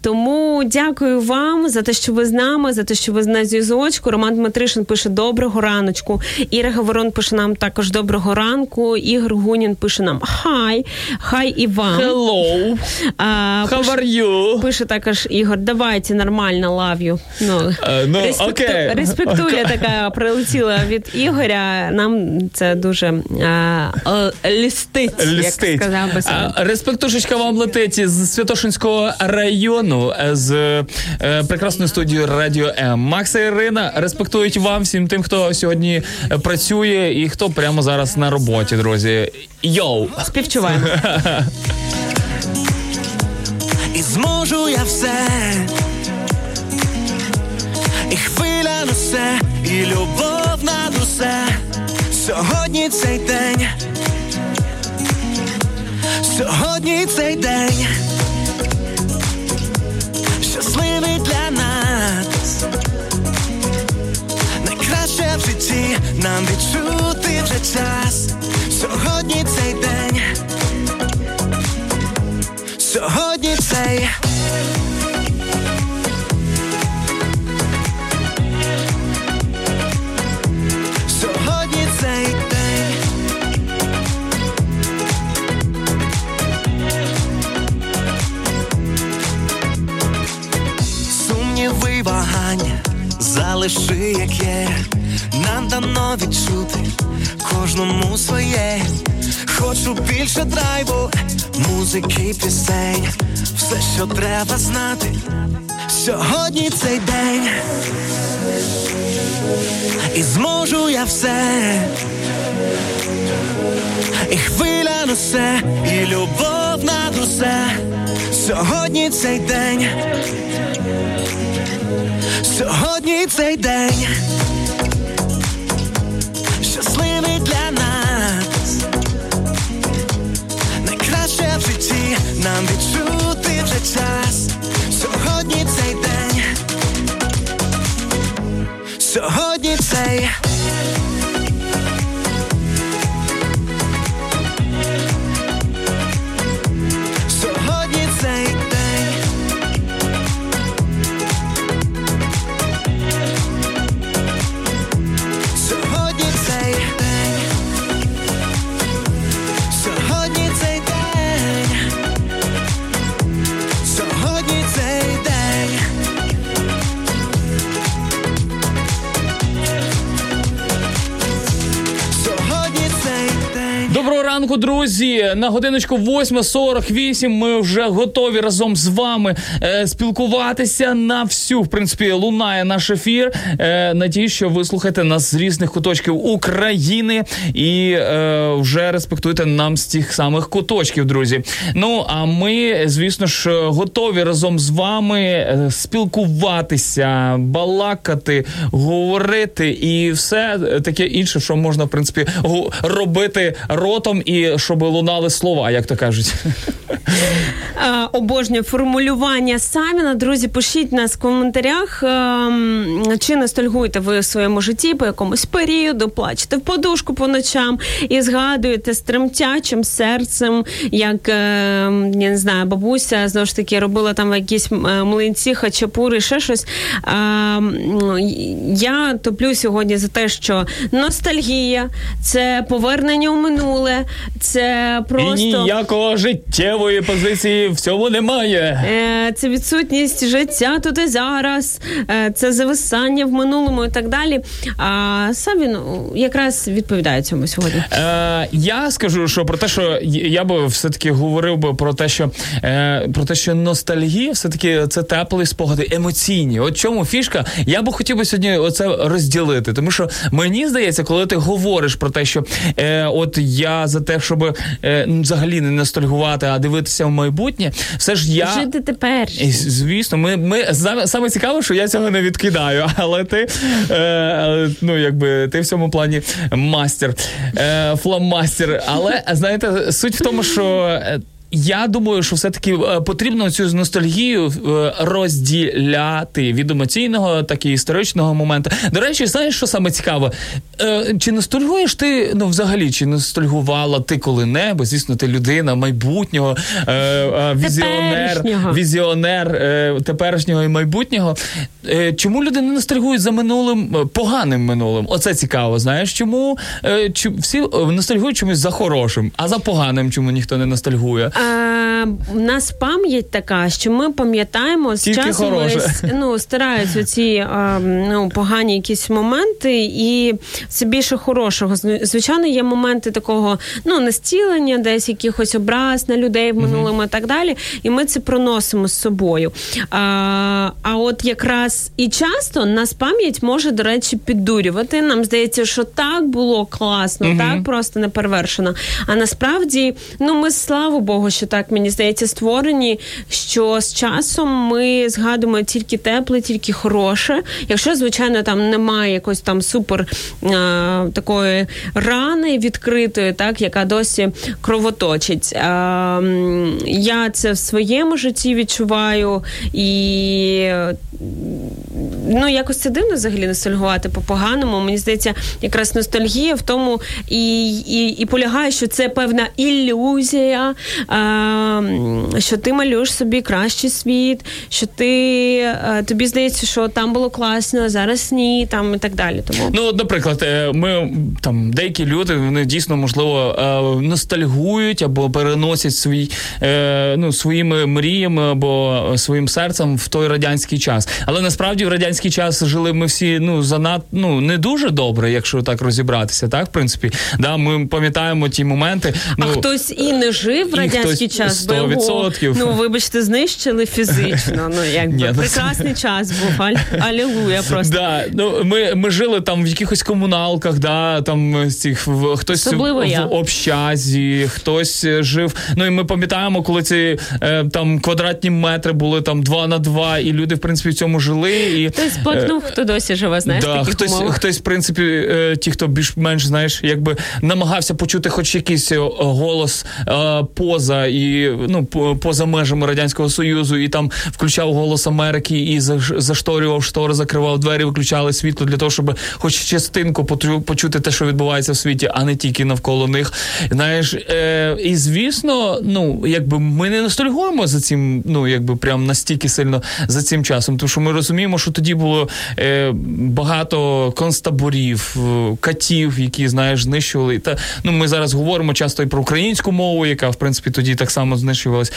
Тому дякую вам за те, що ви з нами, за те, що ви на зв'язочку. Роман Дмитришин пише «Доброго раночку». Іра Говорон пише нам також «Доброго ранку». Ігор Гунін пише нам «Хай». «Хай і вам». «Hello». «How are you?» пише також Ігор «Давайте». Нормально, лав'ю. Респектуля така прилетіла від Ігоря. Нам це дуже лістить, як сказав би сам. Респектушечка вам летить з Святошинського району, з прекрасною студією Радіо М. Макса і Ірина респектують вам, всім тим, хто сьогодні працює і хто прямо зараз на роботі, друзі. Йоу! Співчуваємо. І зможу я все, і хвиля несе, і любов над усе. Сьогодні цей день щасливий для нас. Найкраще в житті нам відчути вже час. Сьогодні цей день. Сьогодні цей. Сумніви, вагання, залиши як є. Нам дано відчути кожному своє. Хочу більше драйву, музики, пісень. Все, що треба знати, сьогодні цей день. І зможу я все, і хвиля несе, і любов над усе. Сьогодні цей день. Сьогодні цей день щасливий для нас. Найкраще в житті нам відчути вже час. Сьогодні цей день. Сьогодні цей. Друзі, на годиночку 8:48 ми вже готові разом з вами спілкуватися на всю, в принципі, лунає наш ефір. Надію, що ви слухаєте нас з різних куточків України і вже респектуєте нам з тих самих куточків, друзі. Ну, а ми, звісно ж, готові разом з вами спілкуватися, балакати, говорити і все таке інше, що можна, в принципі, робити ротом і щоб лунали слова, як то кажуть. Обожнюю формулювання Савіна. Друзі, пишіть нас в коментарях, чи не стольгуєте ви в своєму житті по якомусь періоду, плачете в подушку по ночам і згадуєте з тремтячим серцем, як, я не знаю, бабуся, знову ж таки, робила там якісь млинці, хачапури, ще щось. Я топлю сьогодні за те, що ностальгія – це повернення у минуле, Це просто... І ніякого життєвої позиції в цьому немає. Це відсутність життя тут і зараз, це зависання в минулому і так далі. А Савін якраз відповідає цьому сьогодні. Я скажу, що про те, що я би все-таки говорив би про те, що ностальгія все-таки це теплі спогади, емоційні. От чому фішка? Я би хотів би сьогодні оце розділити, тому що мені здається, коли ти говориш про те, що от я за те, щоб взагалі не ностальгувати, а дивитися в майбутнє, все ж я... Жити тепер. Звісно, ми саме цікаво, що я цього не відкидаю, але ти, ну, якби, ти в цьому плані мастер, фломастер, але, знаєте, суть в тому, що... Я думаю, що все-таки потрібно цю ностальгію розділяти від емоційного, так і історичного моменту. До речі, знаєш, що саме цікаве? Чи ностальгуєш ти, ну, взагалі, чи ностальгувала ти коли-небудь? Звісно, ти людина майбутнього, візіонер теперішнього і майбутнього. Чому люди не ностальгують за минулим, поганим минулим? Оце цікаво, знаєш, чому всі ностальгують чомусь за хорошим, а за поганим чому ніхто не ностальгує? У нас пам'ять така, що ми пам'ятаємо з часу, ну, стираються ці погані якісь моменти, і все більше хорошого. Звичайно, є моменти такого, ну, нестілення, десь якихось образ на людей в минулому і так далі, і ми це проносимо з собою. А от якраз і часто нас пам'ять може, до речі, піддурювати. Нам здається, що так було класно, так просто неперевершено. А насправді, ну, ми, слава Богу, що так, мені здається, створені, що з часом ми згадуємо тільки тепле, тільки хороше. Якщо, звичайно, там немає якоїсь там супер такої рани відкритої, так, яка досі кровоточить. Я це в своєму житті відчуваю, і ну, якось це дивно взагалі ностальгувати по-поганому. Мені здається, якраз ностальгія в тому і полягає, що це певна ілюзія, що ти малюєш собі кращий світ, що тобі здається, що там було класно, а зараз ні, там і так далі. Тому... Ну, наприклад, ми там деякі люди, вони дійсно, можливо, ностальгують або переносять своїми мріями або своїм серцем в той радянський час. Але насправді в радянський час жили ми всі, ну, не дуже добре, якщо так розібратися, так, в принципі. Да, ми пам'ятаємо ті моменти. Ну, а хтось і не жив в радянський час, бо його, ну, вибачте, знищили фізично, ну, якби. Прекрасний час був, алілуя просто. Да, ну, ми жили там в якихось комуналках, да, там хтось в общазі, хтось жив, ну, і ми пам'ятаємо, коли ці там квадратні метри були там 2 на 2, і люди, в принципі, в цьому жили. І... Хтось плакнув, хто досі живе, знаєш, да, таких умовах. Хтось, в принципі, ті, хто більш-менш, знаєш, якби намагався почути хоч якийсь голос поза і, ну, поза межами Радянського Союзу, і там включав Голос Америки, і зашторював штори, закривав двері, виключали світло для того, щоб хоч частинку почути те, що відбувається в світі, а не тільки навколо них. Знаєш, і звісно, ну, якби ми не ностальгуємо за цим, ну, якби прям настільки сильно за цим часом, тому що ми розуміємо, що тоді було багато концтаборів, катів, які, знаєш, знищували. Та, ну, ми зараз говоримо часто і про українську мову, яка, в принципі, тоді так само знищувалась.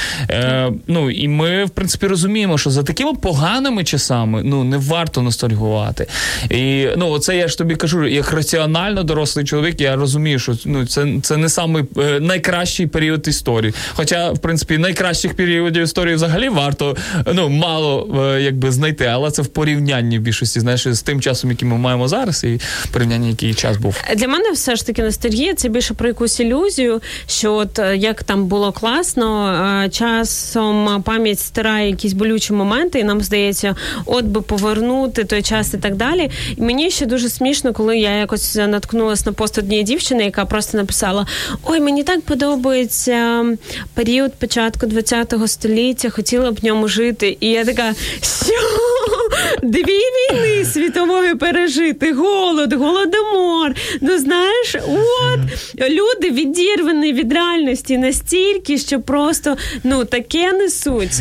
Ну, і ми, в принципі, розуміємо, що за такими поганими часами, ну, не варто ностальгувати. І, ну, оце я ж тобі кажу, як раціонально дорослий чоловік, я розумію, що, ну, це не самий найкращий період історії. Хоча, в принципі, найкращих періодів історії взагалі варто, ну, мало, якби, знайти, але це в порівнянні в більшості, знаєш, з тим часом, який ми маємо зараз, і порівняння, який час був. Для мене все ж таки ностальгія, це більше про якусь ілюзію, що от як там було класно, часом пам'ять стирає якісь болючі моменти, і нам здається, от би повернути той час і так далі. І мені ще дуже смішно, коли я якось наткнулася на пост однієї дівчини, яка просто написала: «Ой, мені так подобається період початку 20-го століття, хотіла б в ньому жити». І я така: «Що? Дві війни світової пережити, голод, голодомор. Ну, знаєш, от люди відірвані від реальності настільки, що просто, ну, таке несуть.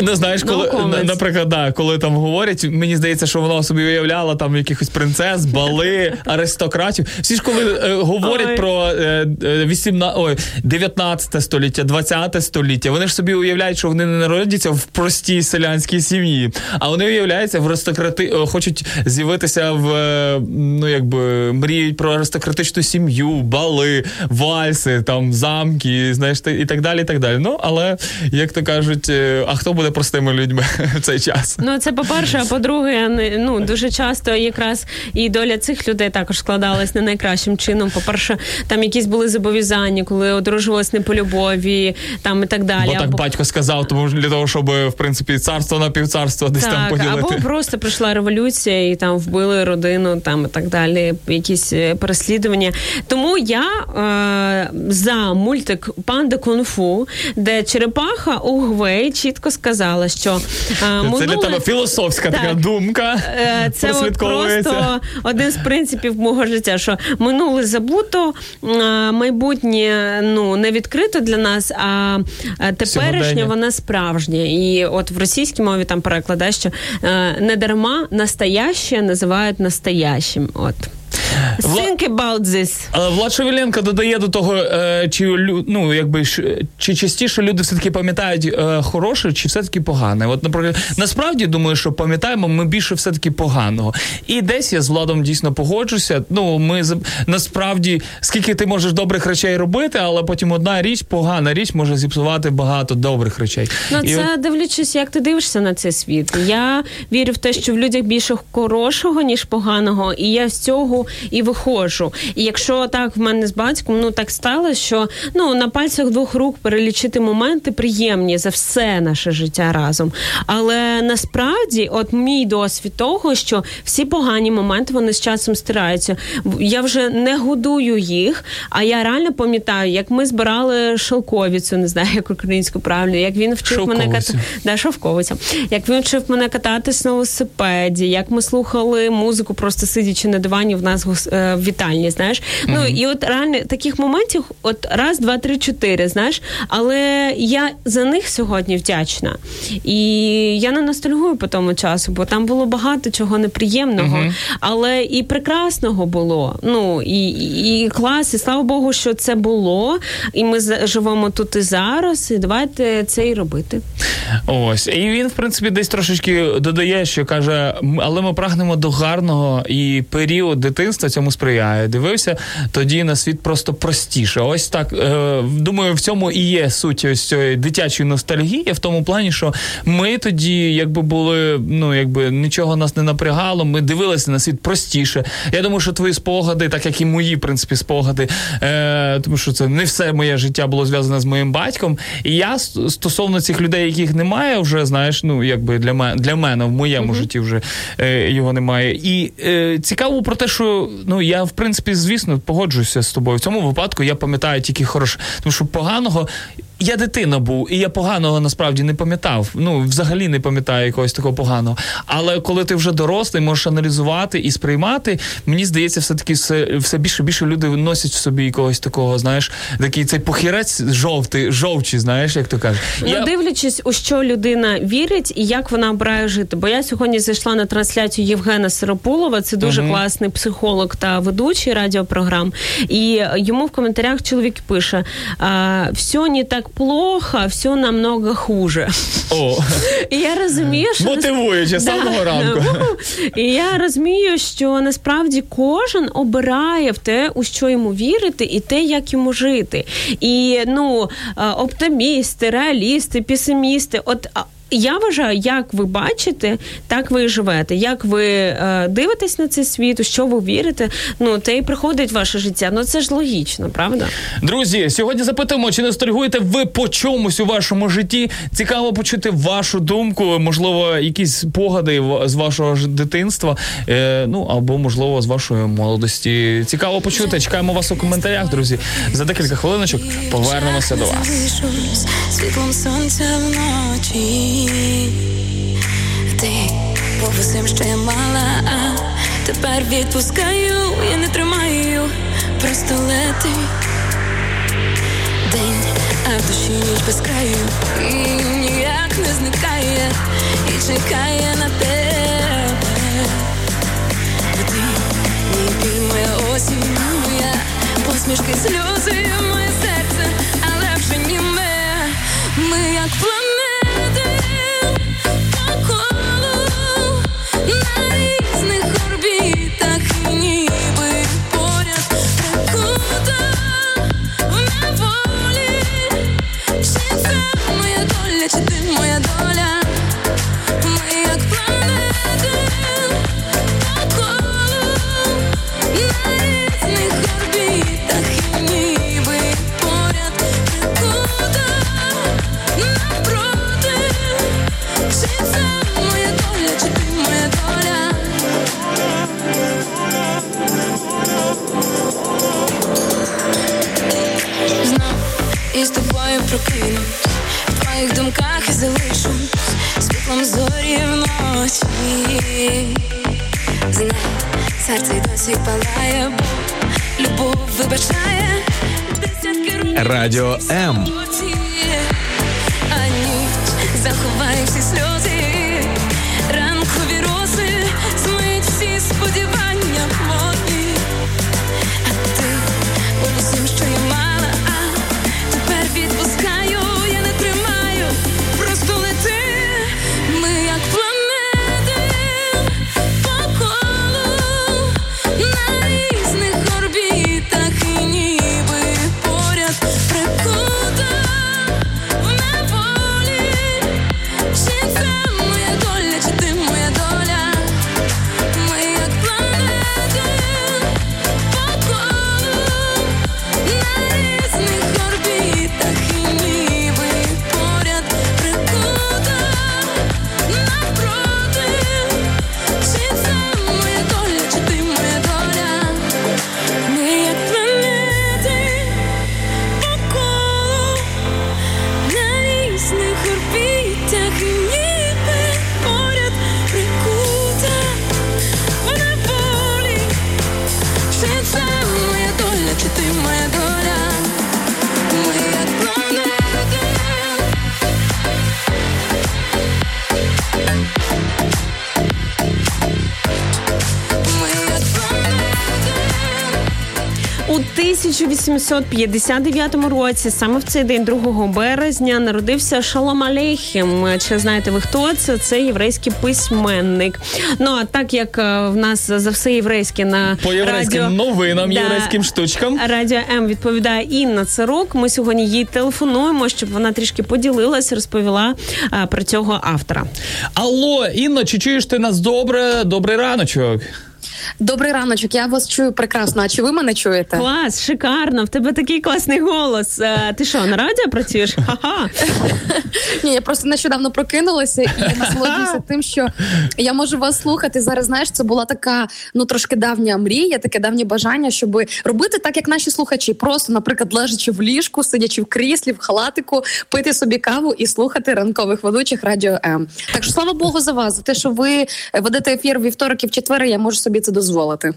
Не знаєш, коли, наприклад, да, коли там говорять, мені здається, що вона собі уявляла там якихось принцес, бали, аристократів. Всі ж, коли говорять про 19 століття, 20 століття, вони ж собі уявляють, що вони не народяться в простій селянській сім'ї, а вони уявляються в хочуть з'явитися в, ну, якби, мріють про аристократичну сім'ю, бали, вальси, там, замки, знаєш, і так далі, і так далі. Ну, але, як то кажуть, а хто буде простими людьми в цей час? Ну, це по-перше, а по-друге, ну, дуже часто якраз і доля цих людей також складалась не найкращим чином. По-перше, там якісь були зобов'язання, коли одружувалась не по любові, там, і так далі. Бо так батько сказав, тому для того, щоб, в принципі, царство на півцарство десь так, там поділити. Або просто прийшла революція і там вбили родину, там, і так далі, якісь переслідування. Тому я за мультик «Панда Кунг-фу», де черепаха Угвей чітко сказала, що це для тебе філософська така думка прослідковується. Це просто один з принципів мого життя, що минуле забуто, майбутнє, ну, не відкрито для нас, а теперішнє вона справжнє. І от в російській мові там перекладає, що не дарма настояще називають настоящим. От. Think about this. Влад Шевеленко додає до того, чи частіше люди все-таки пам'ятають хороше, чи все-таки погане. От, наприклад, насправді, думаю, що пам'ятаємо ми більше все-таки поганого. І десь я з Владом дійсно погоджуся. Ну, ми насправді, скільки ти можеш добрих речей робити, але потім одна річ, погана річ, може зіпсувати багато добрих речей. Ну, це дивлячись, як ти дивишся на цей світ. Я вірю в те, що в людях більше хорошого, ніж поганого, і я з цього і виходжу. І якщо так в мене з батьком, ну, так стало, що, ну, на пальцях двох рук перелічити моменти приємні за все наше життя разом. Але насправді, от мій досвід того, що всі погані моменти, вони з часом стираються. Я вже не годую їх, а я реально пам'ятаю, як ми збирали шовковицю, не знаю, як українську правильно, як він вчив мене кататись на велосипеді, як ми слухали музику, просто сидячи на дивані в нас в вітальні, знаєш. Mm-hmm. Ну, і от реально таких моментів от раз, два, три, чотири, знаєш. Але я за них сьогодні вдячна. І я не ностальгую по тому часу, бо там було багато чого неприємного, але і прекрасного було. Ну, і клас, і слава Богу, що це було. І ми живемо тут і зараз, і давайте це і робити. Ось. І він, в принципі, десь трошечки додає, що каже, але ми прагнемо до гарного, і період дитинства цьому сприяє. Дивився тоді на світ просто простіше. Ось так, думаю, в цьому і є суть ось цієї дитячої ностальгії, в тому плані, що ми тоді якби були, ну, якби нічого нас не напрягало, ми дивилися на світ простіше. Я думаю, що твої спогади, так як і мої, в принципі, спогади, тому що це не все моє життя було зв'язане з моїм батьком, і я стосовно цих людей, яких немає вже, знаєш, ну, якби для мене, в моєму житті вже його немає. І цікаво про те, що, ну, я, в принципі, звісно, погоджуюся з тобою. В цьому випадку я пам'ятаю тільки хороше. Тому що поганого... Я дитина був, і я поганого насправді не пам'ятав. Ну, взагалі не пам'ятаю якогось такого поганого. Але коли ти вже дорослий, можеш аналізувати і сприймати, мені здається, все-таки все більше і більше люди носять в собі якогось такого, знаєш, такий цей похірець жовчий, знаєш, як то кажуть. Дивлячись, у що людина вірить і як вона обирає жити. Бо я сьогодні зайшла на трансляцію Євгена Сиропулова, це дуже класний психолог та ведучий радіопрограм. І йому в коментарях чоловік пише, все не так плохо, все намного хуже. І я розумію, що... Мотивуючи, з самого ранку. І я розумію, що насправді кожен обирає в те, у що йому вірити, і те, як йому жити. І, ну, оптимісти, реалісти, песимісти, от... Я вважаю, як ви бачите, так ви і живете. Як ви дивитесь на цей світ, у що ви вірите, ну, те і приходить ваше життя. Ну, це ж логічно, правда? Друзі, сьогодні запитуємо, чи ностальгуєте ви по чомусь у вашому житті? Цікаво почути вашу думку, можливо, якісь спогади з вашого дитинства, або, можливо, з вашої молодості. Цікаво почути, чекаємо вас у коментарях, друзі. За декілька хвилиночок повернемося до вас. Світлом сонця вночі. Ти бо всім ще мала, а тепер відпускаю і не тримаю, просто лети. День, а в душі ніч без краю, і ніяк не зникає, і чекає на тебе. Ти, ніби моя осінь, моя посмішки, сльози, моє серце, але вже німе, ми як плани. Чи ти моя доля? Ми як планети по колу на різних орбітах і ніби поряд прикута напроти. Чи це моя доля? Чи ти моя доля? Знов із тобою прокинусь, в моїх думках і залишусь світлом зорі вночі. Знай, серце й досі палає, бо любов вибачає десятки років. Радіо М. А ніч заховає всі сльози, ранкові роси змиють всі сподівання хвилі. А ти, у всім, що я мала, а тепер відпускаю. У 1859 році, саме в цей день, 2 березня, народився Шолом-Алейхем. Чи знаєте ви, хто це? Це єврейський письменник. Ну, а так як в нас за все єврейське на по єврейським радіо... новинам, да, єврейським штучкам. Радіо М відповідає Інна Цірук. Ми сьогодні їй телефонуємо, щоб вона трішки поділилась, розповіла про цього автора. Алло, Інно, чи чуєш ти нас добре? Добрий раночок. Добрий раночок, я вас чую прекрасно. А чи ви мене чуєте? Клас, шикарно, в тебе такий класний голос. Ти що, на радіо працюєш? Ха-ха. Ні, я просто нещодавно прокинулася і насолоджуюся тим, що я можу вас слухати. Зараз, знаєш, це була така, ну, трошки давня мрія, таке давнє бажання, щоб робити так, як наші слухачі. Просто, наприклад, лежачи в ліжку, сидячи в кріслі, в халатику, пити собі каву і слухати ранкових ведучих Радіо М. Так що, слава Богу за вас, за те, що ви ведете ефір вівторок і в четвер, я можу собі це дозволити.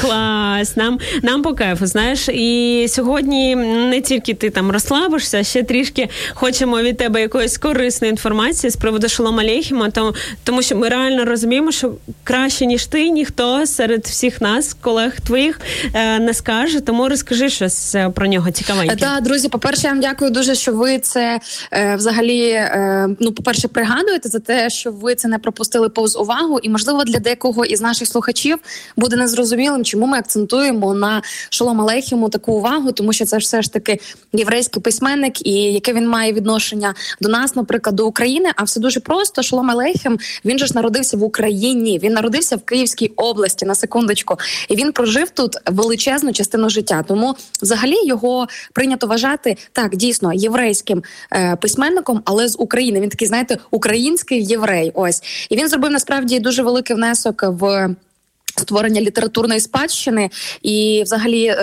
Клас, нам по кайфу, знаєш, і сьогодні не тільки ти там розслабишся, ще трішки хочемо від тебе якоїсь корисної інформації з приводу Шолом-Алейхема, тому що ми реально розуміємо, що краще, ніж ти, ніхто серед всіх нас, колег твоїх, не скаже, тому розкажи щось про нього цікавеньке. Так, друзі, по-перше, я вам дякую дуже, що ви це взагалі, ну, по-перше, пригадуєте за те, що ви це не пропустили повз увагу, і, можливо, для декого із наших слухачів буде незрозумілим, чому ми акцентуємо на Шолом-Алейхему таку увагу, тому що це все ж таки єврейський письменник, і яке він має відношення до нас, наприклад, до України. А все дуже просто. Шолом-Алейхем, він же ж народився в Україні, він народився в Київській області, на секундочку, і він прожив тут величезну частину життя. Тому взагалі його прийнято вважати, так, дійсно, єврейським письменником, але з України. Він такий, знаєте, український єврей, ось. І він зробив, насправді, дуже великий внесок в створення літературної спадщини. І взагалі,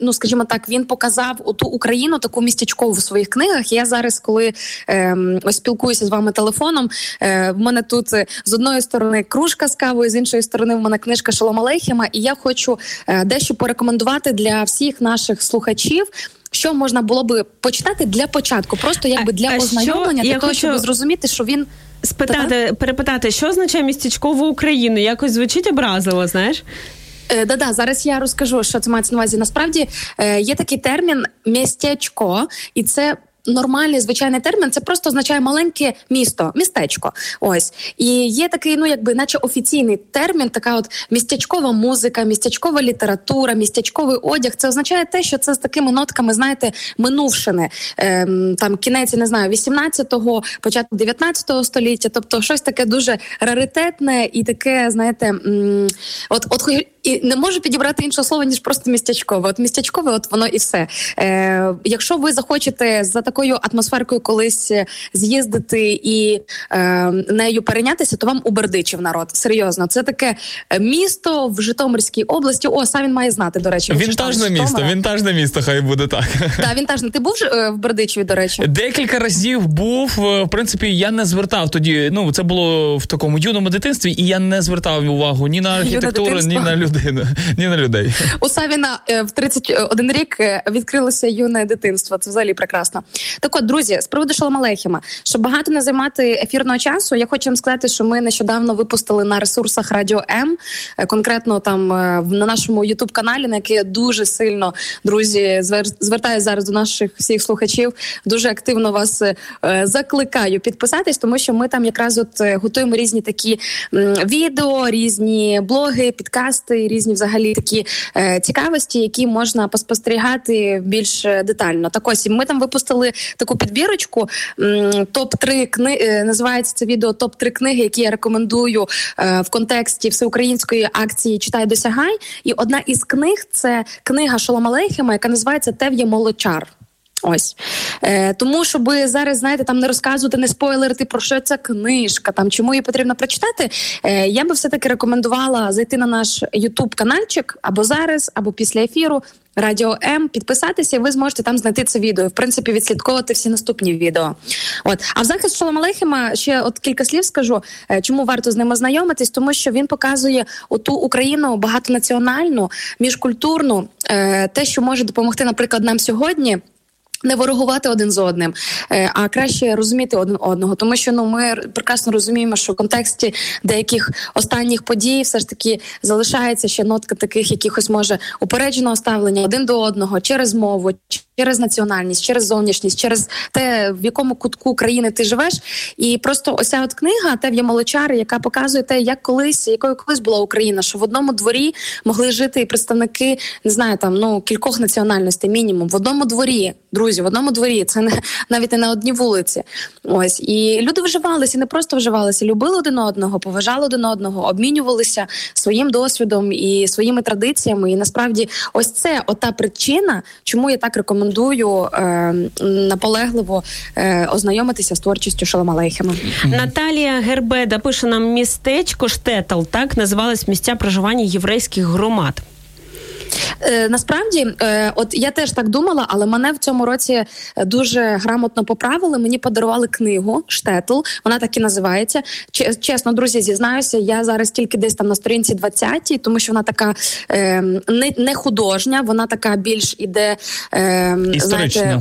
ну, скажімо так, він показав оту Україну, таку містечкову в своїх книгах. Я зараз, коли ось спілкуюся з вами телефоном, в мене тут з одної сторони кружка з кавою, з іншої сторони в мене книжка Шолом-Алейхема. І я хочу дещо порекомендувати для всіх наших слухачів, що можна було би почитати для початку, просто якби для ознайомлення, для того, щоб зрозуміти, що він... Перепитати, що означає містечкову Україну? Якось звучить образливо, знаєш? Да-да, зараз я розкажу, що це мається на увазі. Насправді є такий термін «містечко», і це... нормальний, звичайний термін, це просто означає маленьке місто, містечко. Ось. І є такий, ну, якби, наче офіційний термін, така от містечкова музика, містечкова література, містечковий одяг. Це означає те, що це з такими нотками, знаєте, минувшини. Там кінець, не знаю, 18-го, початок 19-го століття. Тобто щось таке дуже раритетне і таке, знаєте, і не можу підібрати іншого слова, ніж просто містечкове. От містечкове, от воно і все. Якщо ви захочете за такою атмосферкою колись з'їздити і нею перейнятися, то вам у Бердичев, народ. Серйозно. Це таке місто в Житомирській області. О, Савін має знати, до речі. Вінтажне місто, хай буде так. Так, вінтажне. Ти був в Бердичеві, до речі? Декілька разів був. В принципі, я не звертав тоді, ну, це було в такому юному дитинстві, і я не звертав увагу ні на архітектуру, ні на людей. Ні на людей. У Савіна в 31 рік відкрилося юне дитинство. Це взагалі прекрасно. Так от, друзі, з приводу Шолом-Алейхема. Щоб багато не займати ефірного часу, я хочу вам сказати, що ми нещодавно випустили на ресурсах Радіо М, конкретно там на нашому YouTube-каналі, на який я дуже сильно, друзі, звертаюся зараз до наших всіх слухачів, дуже активно вас закликаю підписатись, тому що ми там якраз от готуємо різні такі відео, різні блоги, підкасти, різні взагалі такі цікавості, які можна поспостерігати більш детально. Так ось, ми там випустили таку підбірочку топ-3 книги, називається це відео топ-3 книги, які я рекомендую в контексті всеукраїнської акції «Читай, досягай». І одна із книг – це книга Шолом-Алейхема, яка називається «Тев'є молочар». Ось. Тому, щоб зараз, знаєте, там не розказувати, не спойлерити, про що ця книжка, там, чому її потрібно прочитати, я би все-таки рекомендувала зайти на наш YouTube-канальчик, або зараз, або після ефіру, Радіо М, підписатися, і ви зможете там знайти це відео. В принципі, відслідковувати всі наступні відео. От. А в захист Шолом-Алейхема ще от кілька слів скажу, чому варто з ним ознайомитись, тому що він показує оту Україну багатонаціональну, міжкультурну, те, що може допомогти, наприклад, нам сьогодні, не ворогувати один з одним, а краще розуміти один одного. Тому що, ну, ми прекрасно розуміємо, що в контексті деяких останніх подій все ж таки залишається ще нотка таких якихось, може, упередженого ставлення один до одного через мову, через національність, через зовнішність, через те, в якому кутку країни ти живеш. І просто ось ця от книга «Тев'є молочар», яка показує те, як колись, якою колись була Україна, що в одному дворі могли жити представники, не знаю, там, ну, кількох національностей мінімум. В одному дворі, друзі, в одному дворі, це не, навіть не на одній вулиці. Ось. І люди вживалися, не просто вживалися, любили один одного, поважали один одного, обмінювалися своїм досвідом і своїми традиціями. І насправді ось це ота причина, чому я так рекомендую наполегливо ознайомитися з творчістю Шолом-Алейхема. Наталія Гербеда пише нам: містечко Штетл, так називалось місця проживання єврейських громад. Насправді, от я теж так думала, але мене в цьому році дуже грамотно поправили. Мені подарували книгу «Штетл», вона так і називається. Чесно, друзі, зізнаюся, я зараз тільки десь там на сторінці 20-й, тому що вона така не художня, вона така більш іде... історична. Знаєте,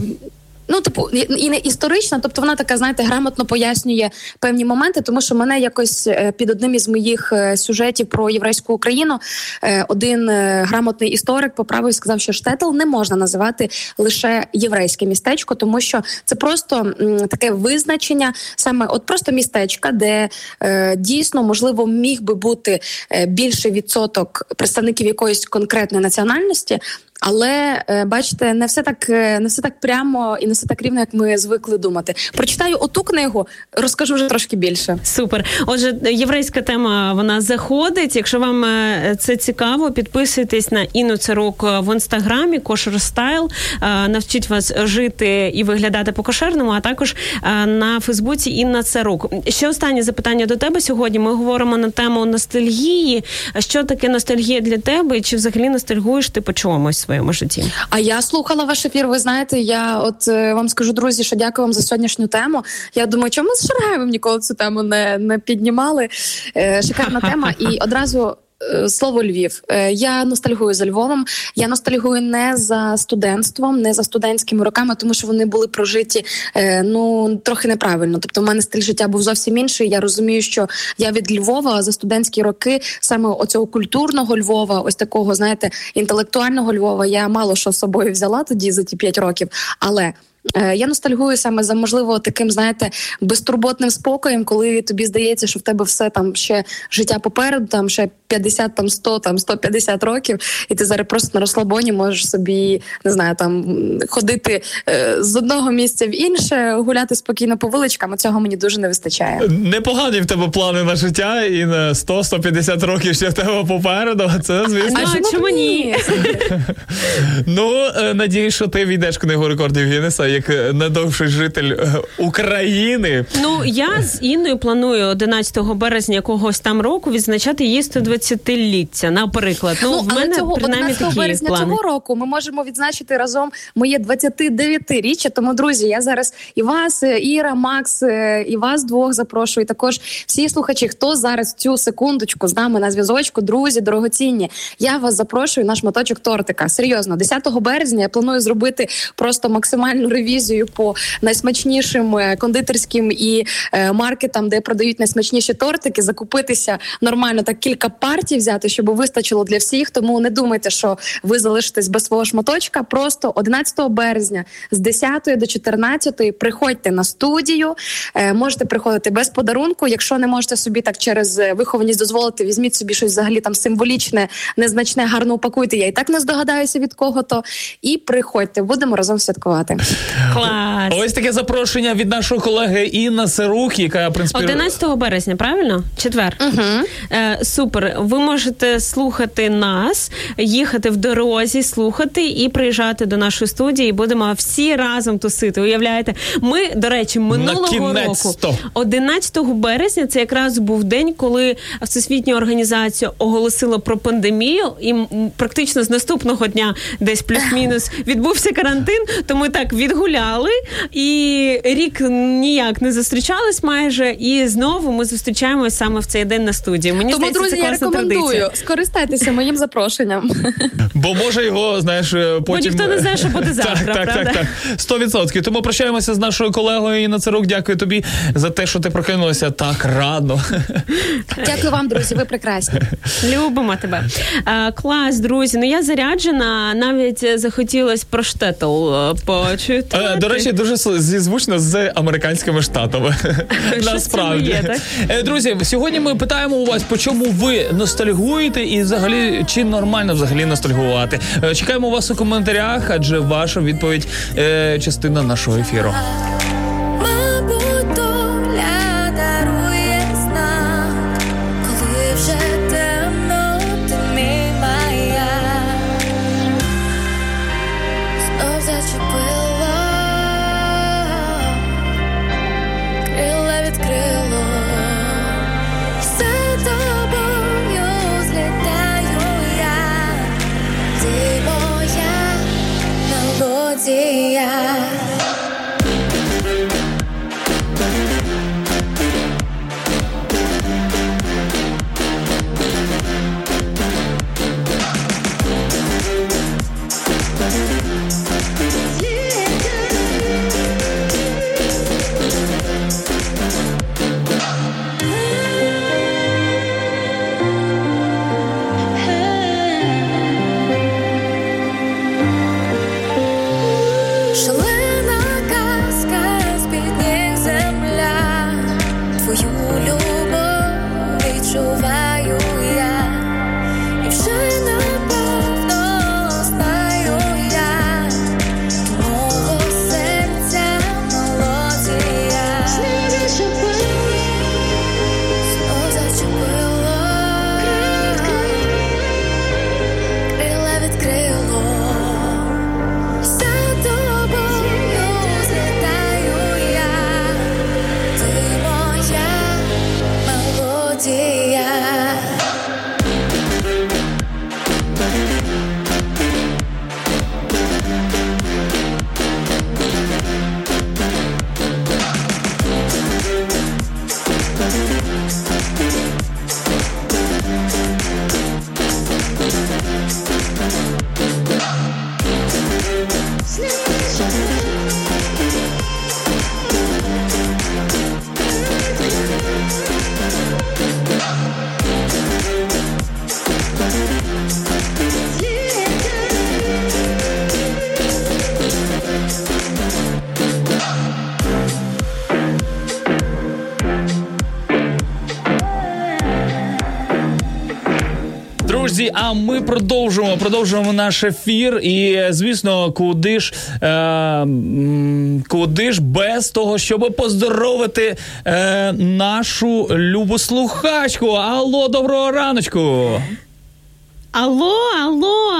ну, типу, і не історична, тобто вона така, знаєте, грамотно пояснює певні моменти, тому що мене якось під одним із моїх сюжетів про єврейську Україну один грамотний історик поправив і сказав, що Штетл не можна називати лише єврейське містечко, тому що це просто таке визначення саме от просто містечка, де дійсно, можливо, міг би бути більший відсоток представників якоїсь конкретної національності, Але, бачите, не все так прямо і не все так рівно, як ми звикли думати. Прочитаю оту книгу, розкажу вже трошки більше. Супер. Отже, єврейська тема, вона заходить. Якщо вам це цікаво, підписуйтесь на Інну Цірук в Інстаграмі, Кошер Стайл. Навчить вас жити і виглядати по-кошерному, а також на Фейсбуці Інна Цірук. Ще останнє запитання до тебе сьогодні. Ми говоримо на тему ностальгії. Що таке ностальгія для тебе? Чи взагалі ностальгуєш ти по чомусь своєму житті? А я слухала ваш ефір, ви знаєте, я от вам скажу, друзі, що дякую вам за сьогоднішню тему. Я думаю, чому ми з Шаргаєвим ніколи цю тему не піднімали? Шикарна тема. І одразу слово Львів. Я ностальгую за Львовом, я ностальгую не за студентством, не за студентськими роками, тому що вони були прожиті, трохи неправильно. Тобто в мене стиль життя був зовсім інший. Я розумію, що я від Львова за студентські роки, саме оцього культурного Львова, ось такого, знаєте, інтелектуального Львова, я мало що з собою взяла тоді за ті 5 років, але... Я ностальгую саме за, можливо, таким, знаєте, безтурботним спокоєм, коли тобі здається, що в тебе все там ще життя попереду, там ще 50, там 100, там 150 років, і ти зараз просто на розслабоні можеш собі, не знаю, там ходити з одного місця в інше, гуляти спокійно по вуличкам, а цього мені дуже не вистачає. Непогані в тебе плани на життя, і на 100-150 років ще в тебе попереду, це, звісно. А чому ні? Надіюсь, що ти війдеш в книгу рекордів Гіннеса, як найдовший житель України. Я з Інною планую 11 березня якогось там року відзначати її 120-ліття, наприклад. В мене цього, принаймні, такі плани. 11 березня цього року ми можемо відзначити разом моє 29-річчя. Тому, друзі, я зараз і вас, Іра, Макс, і вас двох запрошую. І також всі слухачі, хто зараз цю секундочку з нами на зв'язочку, друзі, дорогоцінні, я вас запрошую на шматочок тортика. Серйозно, 10 березня я планую зробити просто максимальну ревізію по найсмачнішим кондитерським і маркетам, де продають найсмачніші тортики, закупитися нормально, так кілька партій взяти, щоб вистачило для всіх. Тому не думайте, що ви залишитесь без свого шматочка. Просто 11 березня з 10 до 14 приходьте на студію. Можете приходити без подарунку. Якщо не можете собі так через вихованість дозволити, візьміть собі щось взагалі там символічне, незначне, гарно упакуйте. Я і так не здогадаюся від кого-то. І приходьте, будемо разом святкувати. Клас. Ось таке запрошення від нашого колеги Інни Цірук, яка, в принципі... 11 березня, правильно? Четвер. Угу. Супер. Ви можете слухати нас, їхати в дорозі, слухати і приїжджати до нашої студії. Будемо всі разом тусити. Уявляєте? Ми, до речі, минулого року, 11 березня, це якраз був день, коли Всесвітня організація оголосила про пандемію, і практично з наступного дня десь плюс-мінус відбувся карантин, то ми так відгуляли, і рік ніяк не зустрічались майже, і знову ми зустрічаємось саме в цей день на студії. Мені тому, здається, друзі, це класна традиція. Тому, друзі, я рекомендую, скористайтеся моїм запрошенням. Бо може його, знаєш, потім... Бо ніхто не знає, що буде завтра, так, правда? Так, 100%. Тому прощаємося з нашою колегою Інна Цірук. Дякую тобі за те, що ти прокинулася так рано. Дякую вам, друзі, ви прекрасні. Любимо тебе. Клас, друзі. Я заряджена, навіть захотілось про Штетл почути. До речі, дуже зізвучно з американськими штатами. Насправді. Є, друзі, сьогодні ми питаємо у вас, по чому ви ностальгуєте і взагалі, чи нормально взагалі ностальгувати. Чекаємо вас у коментарях, адже ваша відповідь частина нашого ефіру. Друзі, а ми продовжуємо наш ефір. І, звісно, куди ж без того, щоб поздоровити нашу любу слухачку. Алло, доброго раночку! Алло,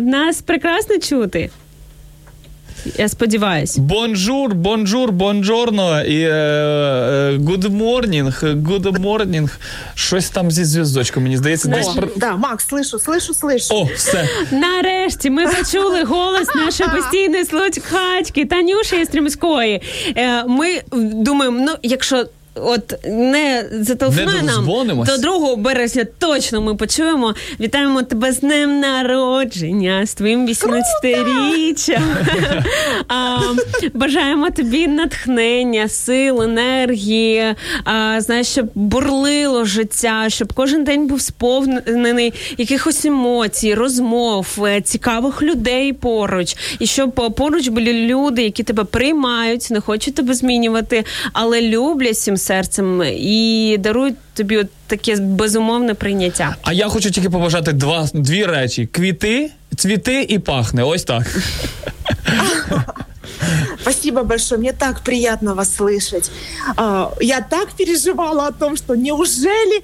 нас прекрасно чути. Я сподіваюсь. Бонжур, бонжорно і good morning. Щось там зі зв'язочком, мені здається. Да, Макс, слышу. О, все. Нарешті ми почули голос нашої постійної слухачки Танюші Єстремської. Ми думаємо, якщо не зателефонує нам, то 2 березня точно ми почуємо. Вітаємо тебе з днем народження, з твоїм 18-річчям. Бажаємо тобі натхнення, сил, енергії, знаєш, щоб бурлило життя, щоб кожен день був сповнений якихось емоцій, розмов, цікавих людей поруч. І щоб поруч були люди, які тебе приймають, не хочуть тебе змінювати, але люблять всім серцем і дарують тобі таке безумовне прийняття. А я хочу тільки побажати дві речі: квіти, цвіти і пахне. Ось так. Спасибо большое, мне так приятно вас слышать. Я так переживала о том, что неужели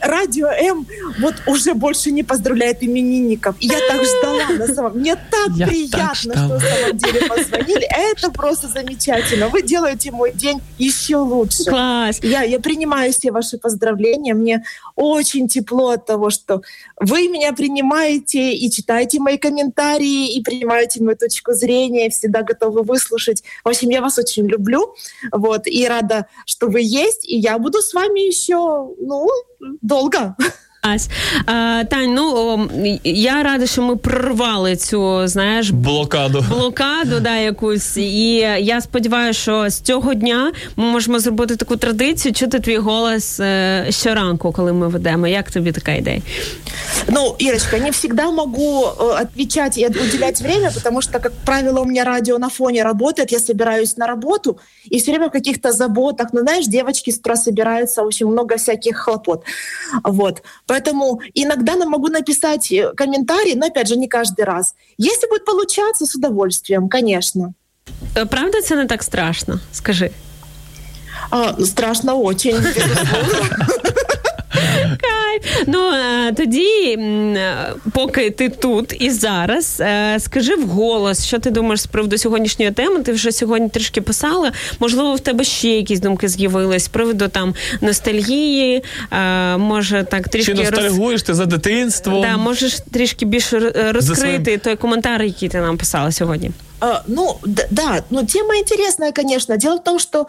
Радио М уже больше не поздравляет именинников. И я так ждала, мне так приятно, что на самом деле позвонили. Это просто замечательно. Вы делаете мой день еще лучше. Класс. Я принимаю все ваши поздравления. Мне очень тепло от того, что вы меня принимаете и читаете мои комментарии, и принимаете мою точку зрения, всегда готовы выслушать. В общем, я вас очень люблю, и рада, что вы есть, и я буду с вами еще, долго. Тань, я рада, що ми прорвали цю, блокаду, якусь. І я сподіваюся, що з цього дня ми можемо зробити таку традицію, чути твій голос щоранку, коли ми ведемо. Як тобі така ідея? Ирочка, не всегда могу отвечать и уделять время, потому что, как правило, у меня радио на фоне работает, я собираюсь на работу, и все время в каких-то заботах. Девочки с утра собираются, в общем, много всяких хлопот. Поэтому иногда могу написать комментарий, но, опять же, не каждый раз. Если будет получаться, с удовольствием, конечно. Правда, це не так страшно? Скажи. Страшно очень, безусловно. Кайф. Тоді, поки ти тут і зараз, скажи вголос, що ти думаєш з приводу сьогоднішньої теми. Ти вже сьогодні трішки писала. Можливо, в тебе ще якісь думки з'явились з приводу ностальгії. Може, так трішки чи ностальгуєш ти за дитинством? Да, можеш трішки більше розкрити той коментар, який ти нам писала сьогодні. Тема интересная, конечно. Дело в том, что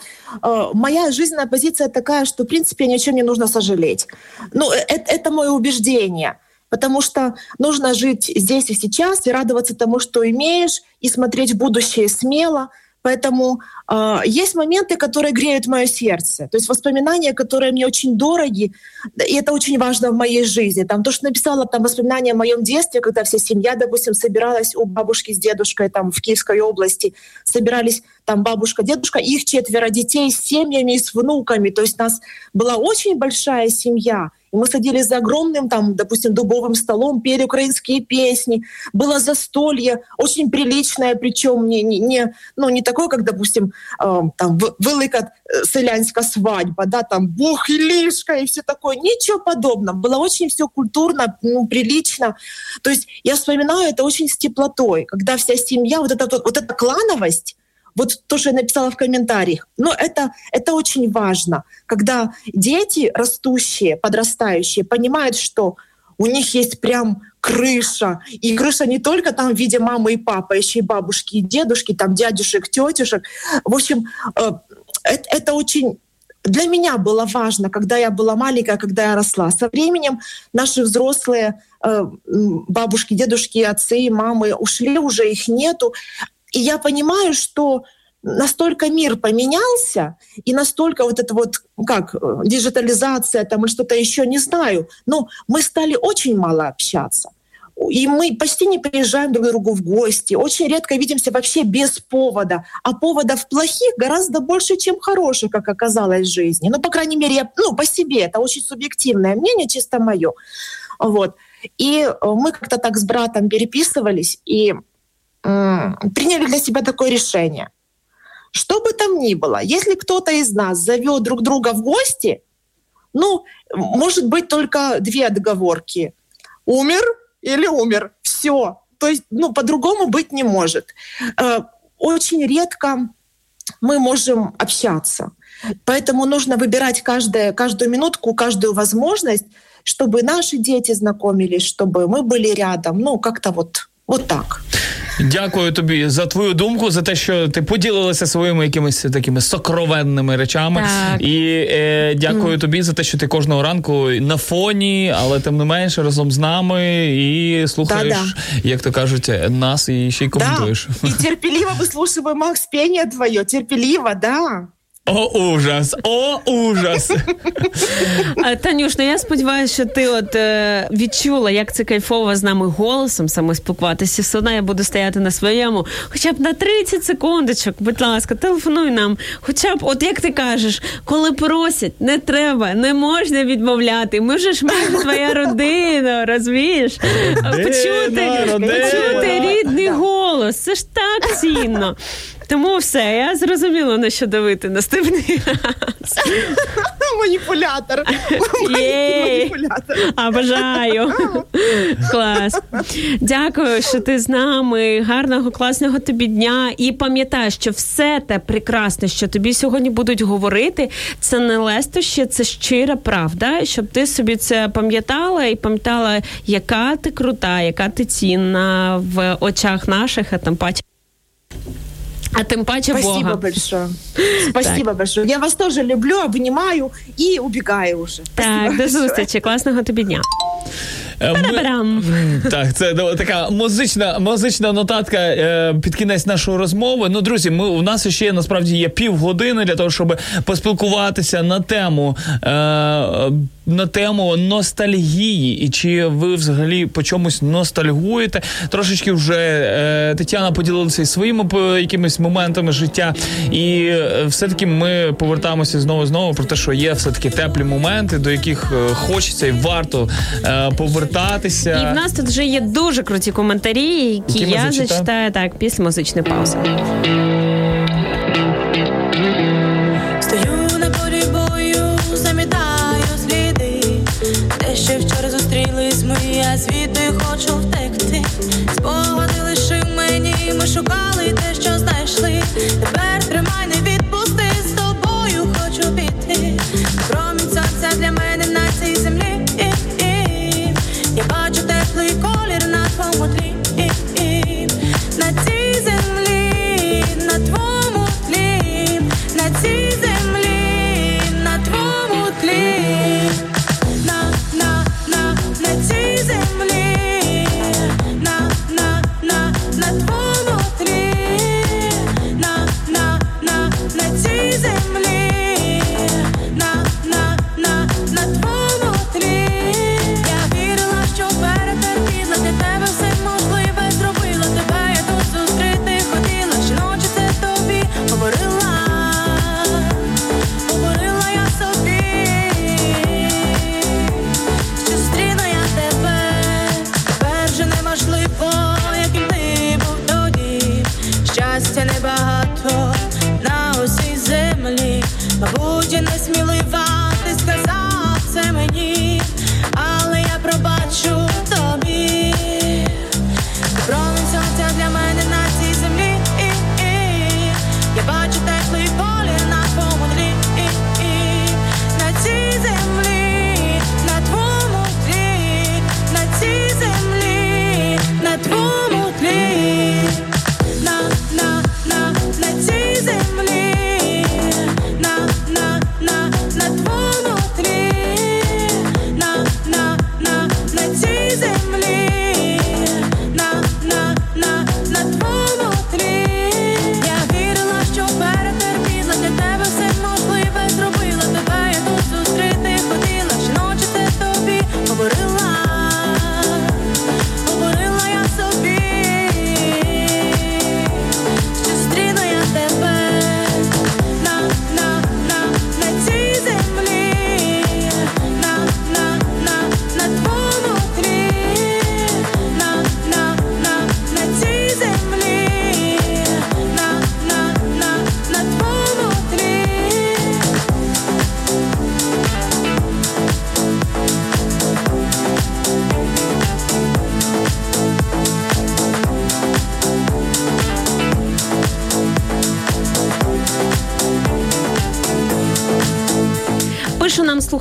моя жизненная позиция такая, что, в принципе, ни о чем не нужно сожалеть. Это мое убеждение, потому что нужно жить здесь и сейчас и радоваться тому, что имеешь, и смотреть в будущее смело. Поэтому есть моменты, которые греют мое сердце, то есть воспоминания, которые мне очень дороги, и это очень важно в моей жизни. То, что написала воспоминания о моем детстве, когда вся семья, допустим, собиралась у бабушки с дедушкой в Киевской области, собирались бабушка, дедушка, их 4 детей с семьями и с внуками, то есть у нас была очень большая семья. И мы садились за огромным, допустим, дубовым столом, пели украинские песни. Было застолье, очень приличное, причем не такое, как, допустим, велика селянская свадьба, бог и лишка и все такое. Ничего подобного. Было очень все культурно, прилично. То есть я вспоминаю это очень с теплотой, когда вся семья, эта клановость, то, что я написала в комментариях. Но это очень важно, когда дети растущие, подрастающие, понимают, что у них есть прям крыша. И крыша не только в виде мамы и папы, еще и бабушки, и дедушки, дядюшек, тетюшек. В общем, это очень... Для меня было важно, когда я была маленькая, когда я росла. Со временем наши взрослые бабушки, дедушки, отцы, мамы ушли, уже их нету. И я понимаю, что настолько мир поменялся, и настолько диджитализация, и что-то еще, не знаю, но мы стали очень мало общаться. И мы почти не приезжаем друг к другу в гости, очень редко видимся вообще без повода. А поводов плохих гораздо больше, чем хороших, как оказалось в жизни. Ну, по крайней мере, по себе. Это очень субъективное мнение, чисто мое. Вот. И мы как-то так с братом переписывались и приняли для себя такое решение. Что бы там ни было, если кто-то из нас зовет друг друга в гости, может быть только две отговорки. Умер или умер. Все. То есть, по-другому быть не может. Очень редко мы можем общаться. Поэтому нужно выбирать каждую минутку, каждую возможность, чтобы наши дети знакомились, чтобы мы были рядом. Как-то так. Дякую тобі за твою думку, за те, що ти поділилася своїми якимись такими сокровенними речами. Так. І дякую тобі за те, що ти кожного ранку на фоні, але тим не менше разом з нами і слухаєш, як то кажуть, нас і ще й коментуєш. Да. І терпеливо вислуховуємо, Макс, пение твоє, терпеливо, да. О, ужас! Танюш, я сподіваюся, що ти відчула, як це кайфово з нами голосом самоспілкуватися. Все одно я буду стояти на своєму. Хоча б на 30 секундочок, будь ласка, телефонуй нам. Хоча б, як ти кажеш, коли просять, не треба, не можна відмовляти. Ми вже ж маємо твоя родина, розумієш? Почути рідний голос. Це ж так цінно. Тому все, я зрозуміла, на що давити наступний раз. Маніпулятор. Обожаю. Клас. Дякую, що ти з нами. Гарного, класного тобі дня. І пам'ятай, що все те прекрасне, що тобі сьогодні будуть говорити, це не лестощі, це щира правда, щоб ти собі це пам'ятала і пам'ятала, яка ти крута, яка ти цінна в очах наших, а там паче. А тем паче Спасибо Бога. Большое. Спасибо большое. Я вас тоже люблю, обнимаю и убегаю уже. Так, до зустрічі. Класного тобі дня. Так, це така музична нотатка під кінець нашої розмови. Друзі, у нас ще насправді є півгодини для того, щоб поспілкуватися на тему ностальгії. І чи ви взагалі по чомусь ностальгуєте? Трошечки вже Тетяна поділилася із своїми якимись моментами життя. І все-таки ми повертаємося знову про те, що є все-таки теплі моменти, до яких хочеться і варто повертатися. І в нас тут вже є дуже круті коментарі, які я зачитаю після музичної паузи. Я звідти хочу втекти, спогади лишив мені, ми шукали те, що знайшли. Тепер тримай, не відпусти, з тобою хочу піти. Промінь сонця для мене на цій землі. Я бачу теплий колір на твоєму тлі. На цій землі, на твоєму тлі, на цій землі, на твоєму тлі. На твоєму тлі, на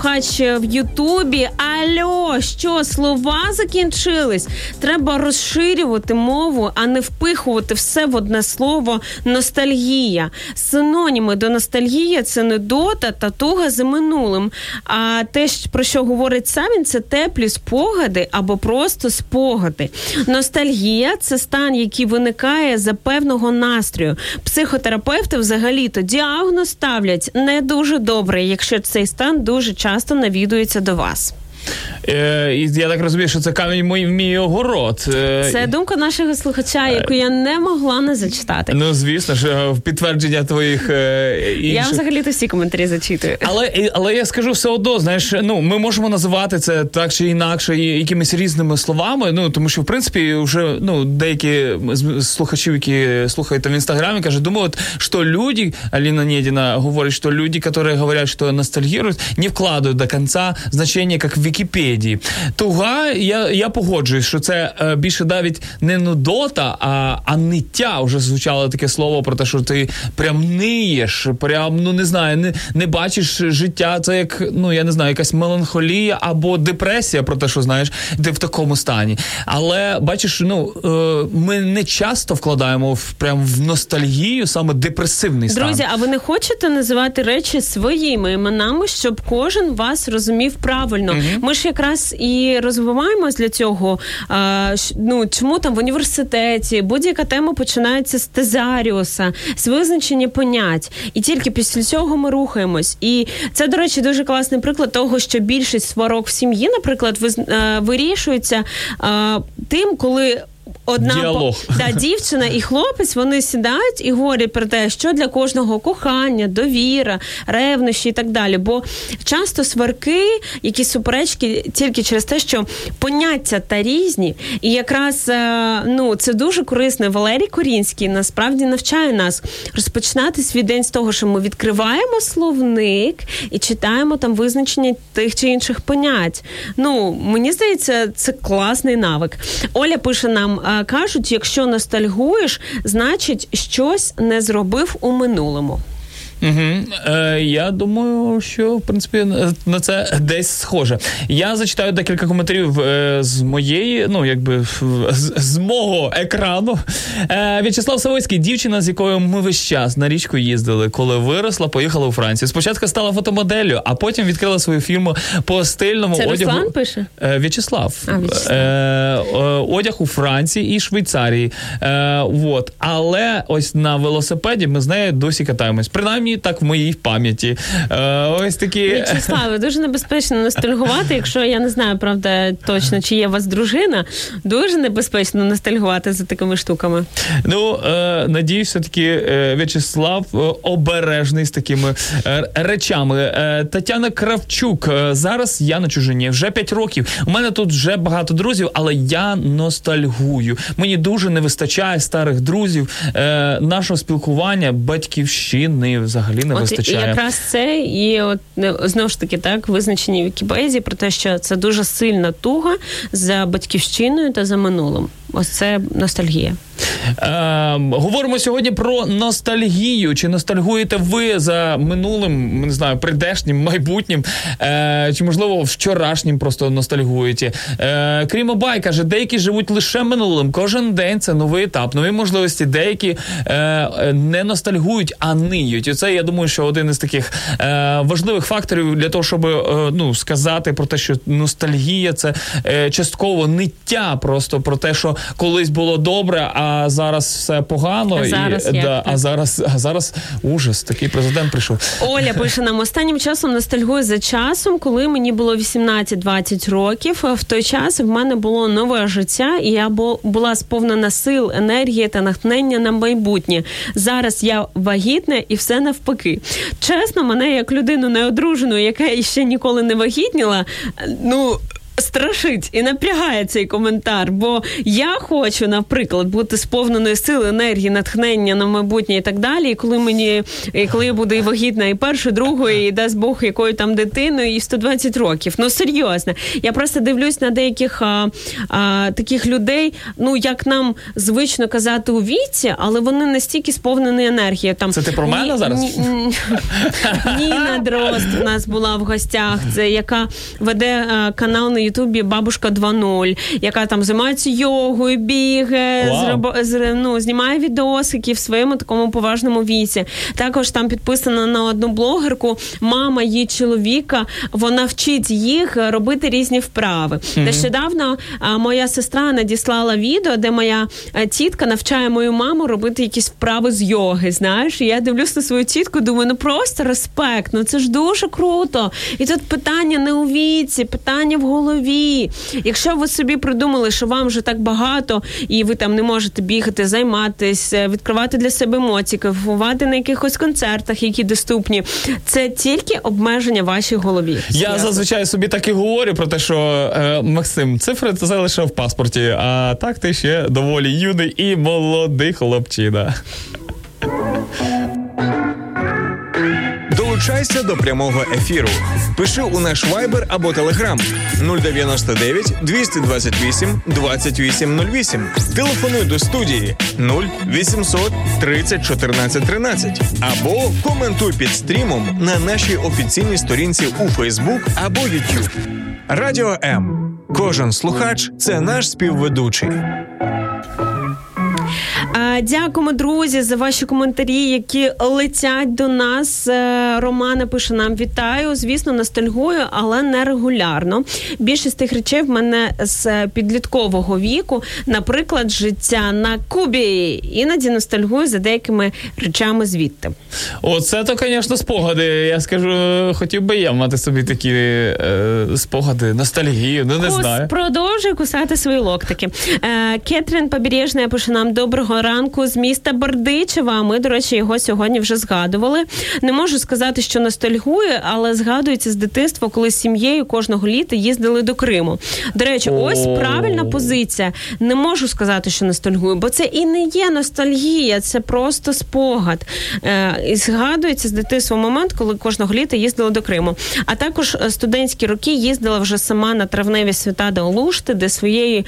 слухач в Ютубі. Алло, що, слова закінчились? Треба розширювати мову, а не впихувати все в одне слово «ностальгія». Синоніми до ностальгії – це недота та туга за минулим. А те, про що говорить Савін, це теплі спогади або просто спогади. Ностальгія – це стан, який виникає за певного настрою. Психотерапевти взагалі-то діагноз ставлять не дуже добре, якщо цей стан дуже часто навідується до вас. Я так розумію, що це камінь мій огород. Це думка нашого слухача, яку я не могла не зачитати. Ну, звісно ж, в підтвердження твоїх інших... Я взагалі-то всі коментарі зачитую. Але я скажу все одно, знаєш, ну, ми можемо називати це так чи інакше якимись різними словами, ну, тому що, в принципі, вже, ну, деякі слухачів, які слухають там в Інстаграмі, кажуть, думають, що люди, Аліна Недіна говорить, що люди, які говорять, що ностальгірують, не вкладають до кінця значення, як Вікіпедії. Туга, я погоджуюсь, що це більше навіть не нудота, а ниття. Уже звучало таке слово про те, що ти прям ниєш, прям, ну не знаю, не бачиш життя. Це як, ну я не знаю, якась меланхолія або депресія про те, що, знаєш, ти в такому стані. Але, бачиш, ну, ми не часто вкладаємо прям в ностальгію саме депресивний стан. Друзі, а ви не хочете називати речі своїми іменами, щоб кожен вас розумів правильно? Ми ж якраз і розвиваємось для цього, ну, чому там в університеті будь-яка тема починається з тезаріуса, з визначення понять. І тільки після цього ми рухаємось. І це, до речі, дуже класний приклад того, що більшість сварок в сім'ї, наприклад, вирішується тим, коли... дівчина і хлопець, вони сідають і говорять про те, що для кожного кохання, довіра, ревнощі і так далі. Бо часто сварки, якісь суперечки тільки через те, що поняття та різні. І якраз, ну, це дуже корисно. Валерій Корінський насправді навчає нас розпочинати свій день з того, що ми відкриваємо словник і читаємо там визначення тих чи інших понять. Ну, мені здається, це класний навик. Оля пише нам, кажуть, якщо ностальгуєш, значить, щось не зробив у минулому. Угу. Я думаю, що, в принципі, на це десь схоже. Я зачитаю декілька коментарів з моєї, ну, якби, з мого екрану. В'ячеслав Савицький, дівчина, з якою ми весь час на річку їздили. Коли виросла, поїхала у Францію. Спочатку стала фотомоделлю, а потім відкрила свою фірму по стильному одягу. Це Руслан пише? В'ячеслав. Одяг у Франції і Швейцарії. Вот. Але ось на велосипеді ми з нею досі катаємось. Принаймні, так в моїй пам'яті. Ось такі... В'ячеславе, дуже небезпечно ностальгувати, якщо, я не знаю, правда, точно, чи є у вас дружина. Дуже небезпечно ностальгувати за такими штуками. Ну, надіюсь, все-таки В'ячеслав обережний з такими речами. Тетяна Кравчук. Зараз я на чужині. Вже 5 років. У мене тут вже багато друзів, але я ностальгую. Мені дуже не вистачає старих друзів, нашого спілкування, батьківщини, взагалі не вистачає. І якраз це, і от, знову ж таки, так, визначені в Вікіпедії про те, що це дуже сильна туга за батьківщиною та за минулим. Ось це ностальгія. Говоримо сьогодні про ностальгію. Чи ностальгуєте ви за минулим, не знаю, прийдешнім, майбутнім, чи, можливо, вчорашнім просто ностальгуєте? Крім Обай, каже, деякі живуть лише минулим. Кожен день це новий етап, нові можливості. Деякі не ностальгують, а ниють. І це, я думаю, що один із таких важливих факторів для того, щоб ну, сказати про те, що ностальгія – це частково ниття просто про те, що колись було добре, а зараз все погано. А зараз ужас, такий президент прийшов. Оля пише нам, останнім часом ностальгую за часом, коли мені було 18-20 років. В той час в мене було нове життя, і я була сповнена сил, енергії та натхнення на майбутнє. Зараз я вагітна і все навпаки. Чесно, мене як людину неодружену, яка ще ніколи не вагітніла, ну... страшить і напрягає цей коментар, бо я хочу, наприклад, бути сповненою сили, енергії, натхнення на майбутнє і так далі, і коли я буду і вагітна, і першою, другою, і дасть Бог, якою там дитиною, і 120 років. Ну, серйозно. Я просто дивлюсь на деяких таких людей, ну, як нам звично казати у віці, але вони настільки сповнені енергією. Там, це ти про мене зараз? Ніна Дрозд у нас була в гостях, це яка веде канал на Ютубі «Бабушка 2.0», яка там займається йогою, бігає, знімає відосики в своєму такому поважному віці. Також там підписана на одну блогерку, мама її чоловіка, вона вчить їх робити різні вправи. Mm-hmm. Нещодавно моя сестра надіслала відео, де моя тітка навчає мою маму робити якісь вправи з йоги, знаєш. І я дивлюсь на свою тітку, думаю, ну просто респект, ну це ж дуже круто. І тут питання не у віці, питання в голові. Якщо ви собі придумали, що вам вже так багато, і ви там не можете бігати, займатися, відкривати для себе емоції, кайфувати на якихось концертах, які доступні, це тільки обмеження вашій голові. Я зазвичай собі так і говорю про те, що Максим, цифри це лише в паспорті, а так ти ще доволі юний і молодий хлопчина. Долучайся до прямого ефіру. Пиши у наш Viber або Telegram 099 228 2808. Телефонуй до студії 0800 30 14 13. Або коментуй під стрімом на нашій офіційній сторінці у Facebook або YouTube. Радіо М. Кожен слухач – це наш співведучий. Дякуємо, друзі, за ваші коментарі, які летять до нас. Романа пише нам: вітаю, звісно, ностальгую, але не регулярно. Більшість тих речей в мене з підліткового віку, наприклад, життя на Кубі. Іноді ностальгую за деякими речами звідти. Оце то, звісно, спогади. Я скажу, хотів би я мати собі такі спогади, ностальгію, не знаю. Продовжуй кусати свої локтики. Кетрін Побережна пише нам: доброго ранку з міста Бердичева. Ми, до речі, його сьогодні вже згадували. Не можу сказати, що ностальгує, але згадується з дитинства, коли з сім'єю кожного літа їздили до Криму. До речі, ось правильна позиція. Не можу сказати, що ностальгую, бо це і не є ностальгія, це просто спогад. І згадується з дитинства момент, коли кожного літа їздила до Криму. А також студентські роки їздила вже сама на травневі свята до Олушти, де своєї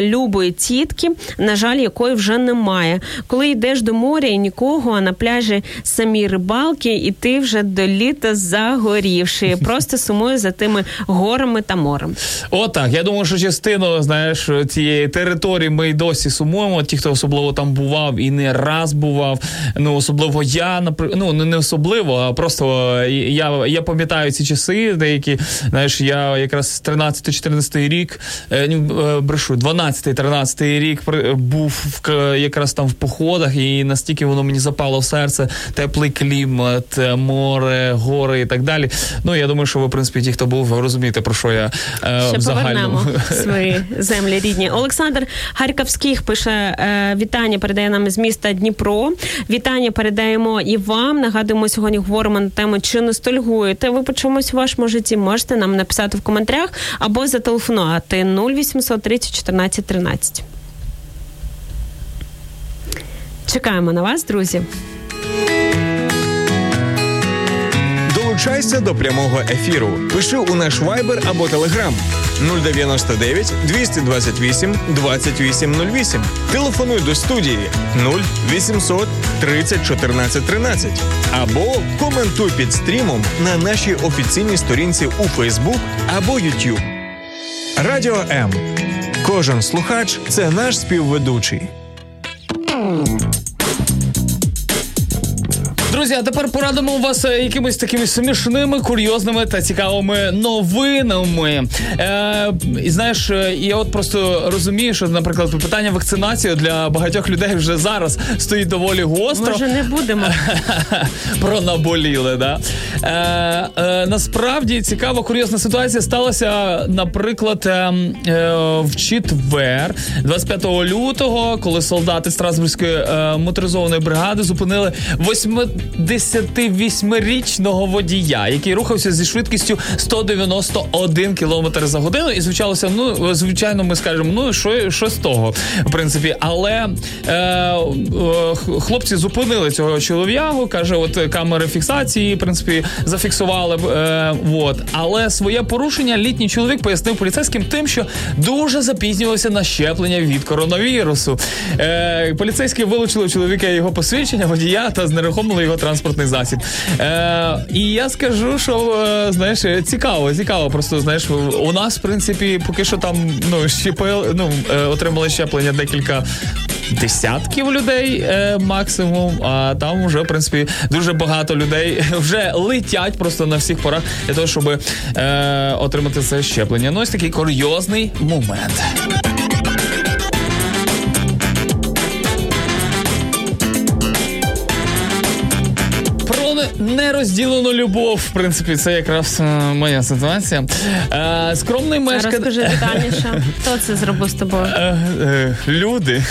любої тітки, на жаль, якої вже немає. Коли йдеш до моря і нікого, а на пляжі самі рибалки, і ти вже до літа загорівши. Просто сумую за тими горами та морем. Отак. Я думаю, що частину, знаєш, цієї території ми й досі сумуємо. Ті, хто особливо там бував і не раз бував. Ну, особливо я, не особливо, а просто я пам'ятаю ці часи деякі. Знаєш, я якраз 13-14 рік, 12-13 рік був якраз там в походах, і настільки воно мені запало в серце: теплий клімат, море, гори і так далі. Ну, я думаю, що ви, в принципі, ті, хто був, розумієте, про що я ще загальному. Повернемо свої землі рідні. Олександр Харківських пише: вітання передає нам з міста Дніпро. Вітання передаємо і вам. Нагадуємо, сьогодні говоримо на тему, чи ностальгуєте ви по чомусь у вашому житті. Можете нам написати в коментарях або зателефонувати 0800 30 14 13. Чекаємо на вас, друзі. Долучайся до прямого ефіру. Пиши у наш Viber або Telegram 099 228 2808. Телефонуй до студії 0800 30 14 13. Або коментуй під стрімом на нашій офіційній сторінці у Facebook або YouTube. Радіо М. Кожен слухач – це наш співведучий. Друзі, а тепер порадимо вас якимись такими смішними, курйозними та цікавими новинами. І знаєш, я от просто розумію, що, наприклад, питання вакцинації для багатьох людей вже зараз стоїть доволі гостро. Може, не будемо. Про наболіле, да? Насправді, цікава, курйозна ситуація сталася, наприклад, в четвер, 25 лютого, коли солдати Страсбурзької моторизованої бригади зупинили 8 58-річного водія, який рухався зі швидкістю 191 км за годину. І звучалося, ну, звичайно, ми скажемо, ну, що з того, в принципі. Але хлопці зупинили цього чолов'ягу, каже, от камери фіксації, в принципі, зафіксували. Але своє порушення літній чоловік пояснив поліцейським тим, що дуже запізнювався на щеплення від коронавірусу. Поліцейські вилучили у чоловіка його посвідчення, водія, та знерухомили його транспортний засіб. І я скажу, що, знаєш, цікаво. Просто, знаєш, у нас, в принципі, поки що там, отримали щеплення декілька десятків людей максимум, а там вже, в принципі, дуже багато людей вже летять просто на всіх порах для того, щоб отримати це щеплення. Ну, ось такий курйозний момент. Нерозділену любов, в принципі, це якраз моя ситуація. Скромний мешканець... Розкажи детальніше, хто це зробив з тобою? Люди.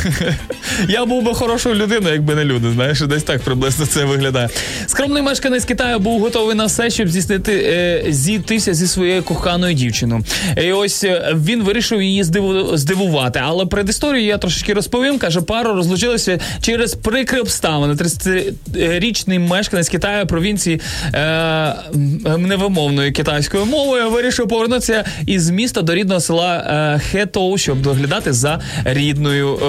Я був би хорошою людиною, якби не люди, знаєш, десь так приблизно це виглядає. Скромний мешканець Китаю був готовий на все, щоб зійтися зі своєю коханою дівчиною. І ось він вирішив її здивувати. Але предісторію я трошечки розповім. Каже, пару розлучилися через прикрі обставини. 30-річний мешканець Китаю провінції невимовною китайською мовою вирішив повернутися із міста до рідного села Хетоу, щоб доглядати за рідною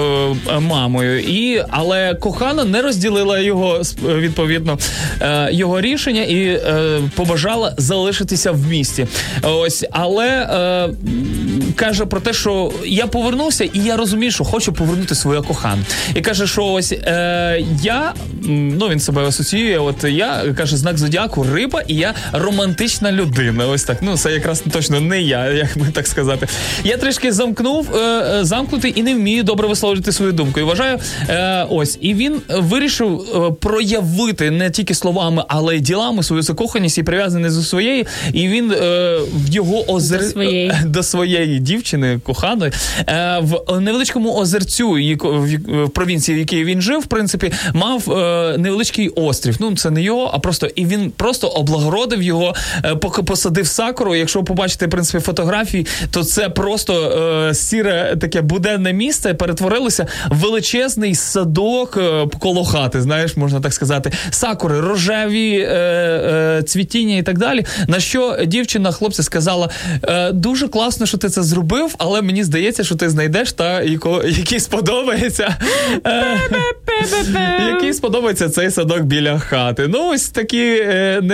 мамою. Але кохана не розділила його, відповідно, його рішення і побажала залишитися в місті. Ось, але каже про те, що я повернувся і я розумію, що хочу повернути свою кохану. І каже, що ось він себе асоціює, каже, знак зодіаку риба, і я романтична людина. Ось так. Ну, це якраз точно не я, як би так сказати. Я трішки замкнутий і не вмію добре висловлювати свою думку. І вважаю, І він вирішив проявити не тільки словами, але й ділами свою закоханість і прив'язаність до своєї. І він до своєї дівчини, коханої, в невеличкому озерцю в провінції, в якій він жив, в принципі, мав невеличкий острів. Ну, це не його, він просто облагородив його, поки посадив сакуру. Якщо побачите, в принципі, фотографії, то це просто сіре таке буденне місце перетворилося в величезний садок коло хати, знаєш, можна так сказати. Сакури, рожеві цвітіння і так далі. На що дівчина хлопця сказала, дуже класно, що ти це зробив, але мені здається, що ти знайдеш та, який сподобається. Який сподобається цей садок біля хати. Ну, ось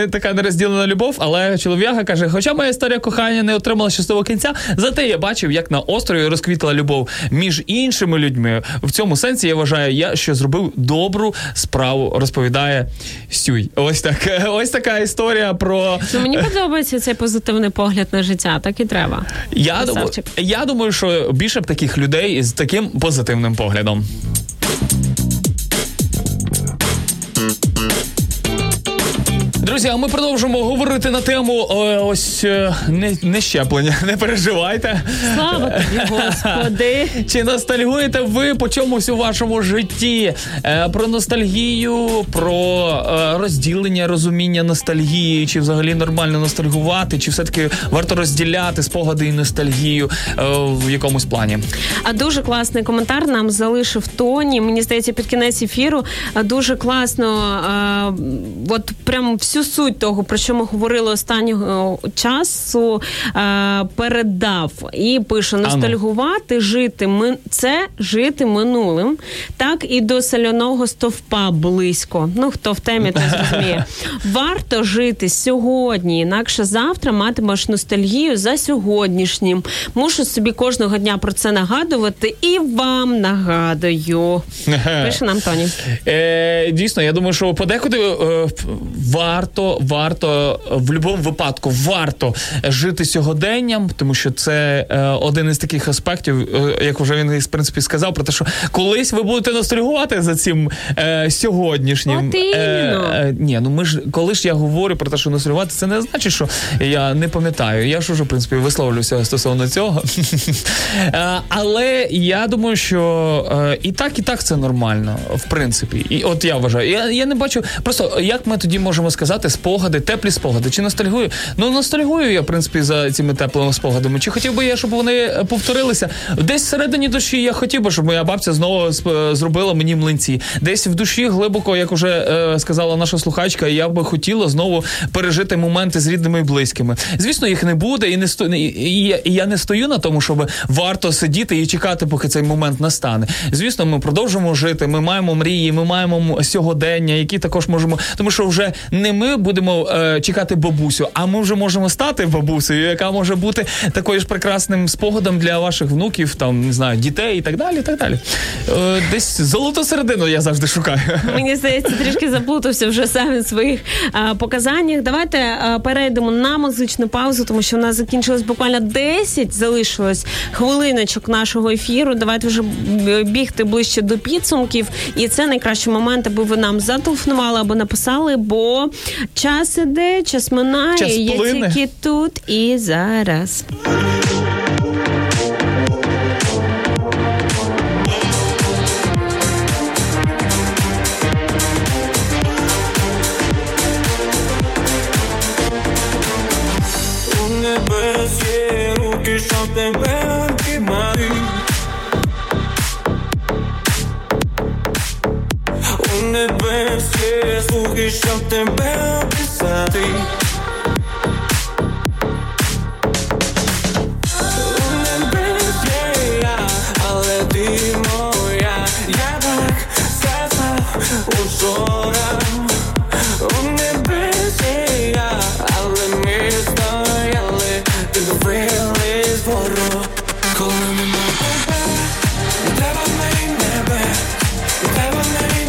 така нерозділена любов, але чолов'яга каже, хоча моя історія кохання не отримала щасливого кінця, зате я бачив, як на острові розквітла любов між іншими людьми. В цьому сенсі, я вважаю, що зробив добру справу, розповідає Сюй. Ось така історія про... Ну, мені подобається цей позитивний погляд на життя, так і треба. Я думаю, що більше б таких людей з таким позитивним поглядом. Друзі, а ми продовжимо говорити на тему не щеплення. Не переживайте. Слава тобі, Господи. Чи ностальгуєте ви по чомусь у вашому житті? Про ностальгію, про розділення, розуміння ностальгії, чи взагалі нормально ностальгувати, чи все-таки варто розділяти спогади і ностальгію в якомусь плані? А дуже класний коментар нам залишив Тоні. Мені здається, під кінець ефіру дуже класно, прям всю суть того, про що ми говорили останнього часу, передав і пише: ностальгувати, це жити минулим, так і до соляного стовпа близько. Ну, хто в темі, то зрозуміє. Варто жити сьогодні, інакше завтра матимеш ностальгію за сьогоднішнім. Мушу собі кожного дня про це нагадувати і вам нагадую. Пише нам Тоні. Дійсно, я думаю, що подекуди варто варто, в будь-якому випадку, варто жити сьогоденням, тому що це один із таких аспектів, як вже він, в принципі, сказав, про те, що колись ви будете ностальгувати за цим сьогоднішнім. Ні, ну ми ж, коли ж я говорю про те, що ностальгувати, це не значить, що я не пам'ятаю. Я ж уже, в принципі, висловлюся стосовно цього. Але я думаю, що і так це нормально, в принципі. І от я вважаю. Я не бачу, просто як ми тоді можемо сказати спогади, теплі спогади, чи ностальгую? Ну, ностальгую я, в принципі, за цими теплими спогадами. Чи хотів би я, щоб вони повторилися? Десь всередині душі я хотів би, щоб моя бабця знову зробила мені млинці. Десь в душі глибоко, як уже сказала наша слухачка, я би хотіла знову пережити моменти з рідними і близькими. Звісно, їх не буде, і я не стою на тому, щоб варто сидіти і чекати, поки цей момент настане. Звісно, ми продовжимо жити, ми маємо мрії, ми маємо сьогодення, які також можемо... Тому що вже не ми будемо чекати бабусю, а ми вже можемо стати бабусею, яка може бути такою ж прекрасним спогадом для ваших внуків, там, не знаю, дітей і так далі, і так далі. Десь золоту середину я завжди шукаю. Мені здається, трішки заплутався вже сам в своїх показаннях. Давайте перейдемо на музичну паузу, тому що в нас закінчилось буквально 10, залишилось хвилиночок нашого ефіру. Давайте вже бігти ближче до підсумків. І це найкращий момент, аби ви нам зателефонували або написали, бо час іде, час минає, час є тільки тут і зараз. Слухай, щоб тебе описати. У небес є я, але ти моя. Я так сказав учора. У небес є я, але ми стояли, ти дивились вгору. Коли нема тебе, не треба в неї небе, не треба в неї небе.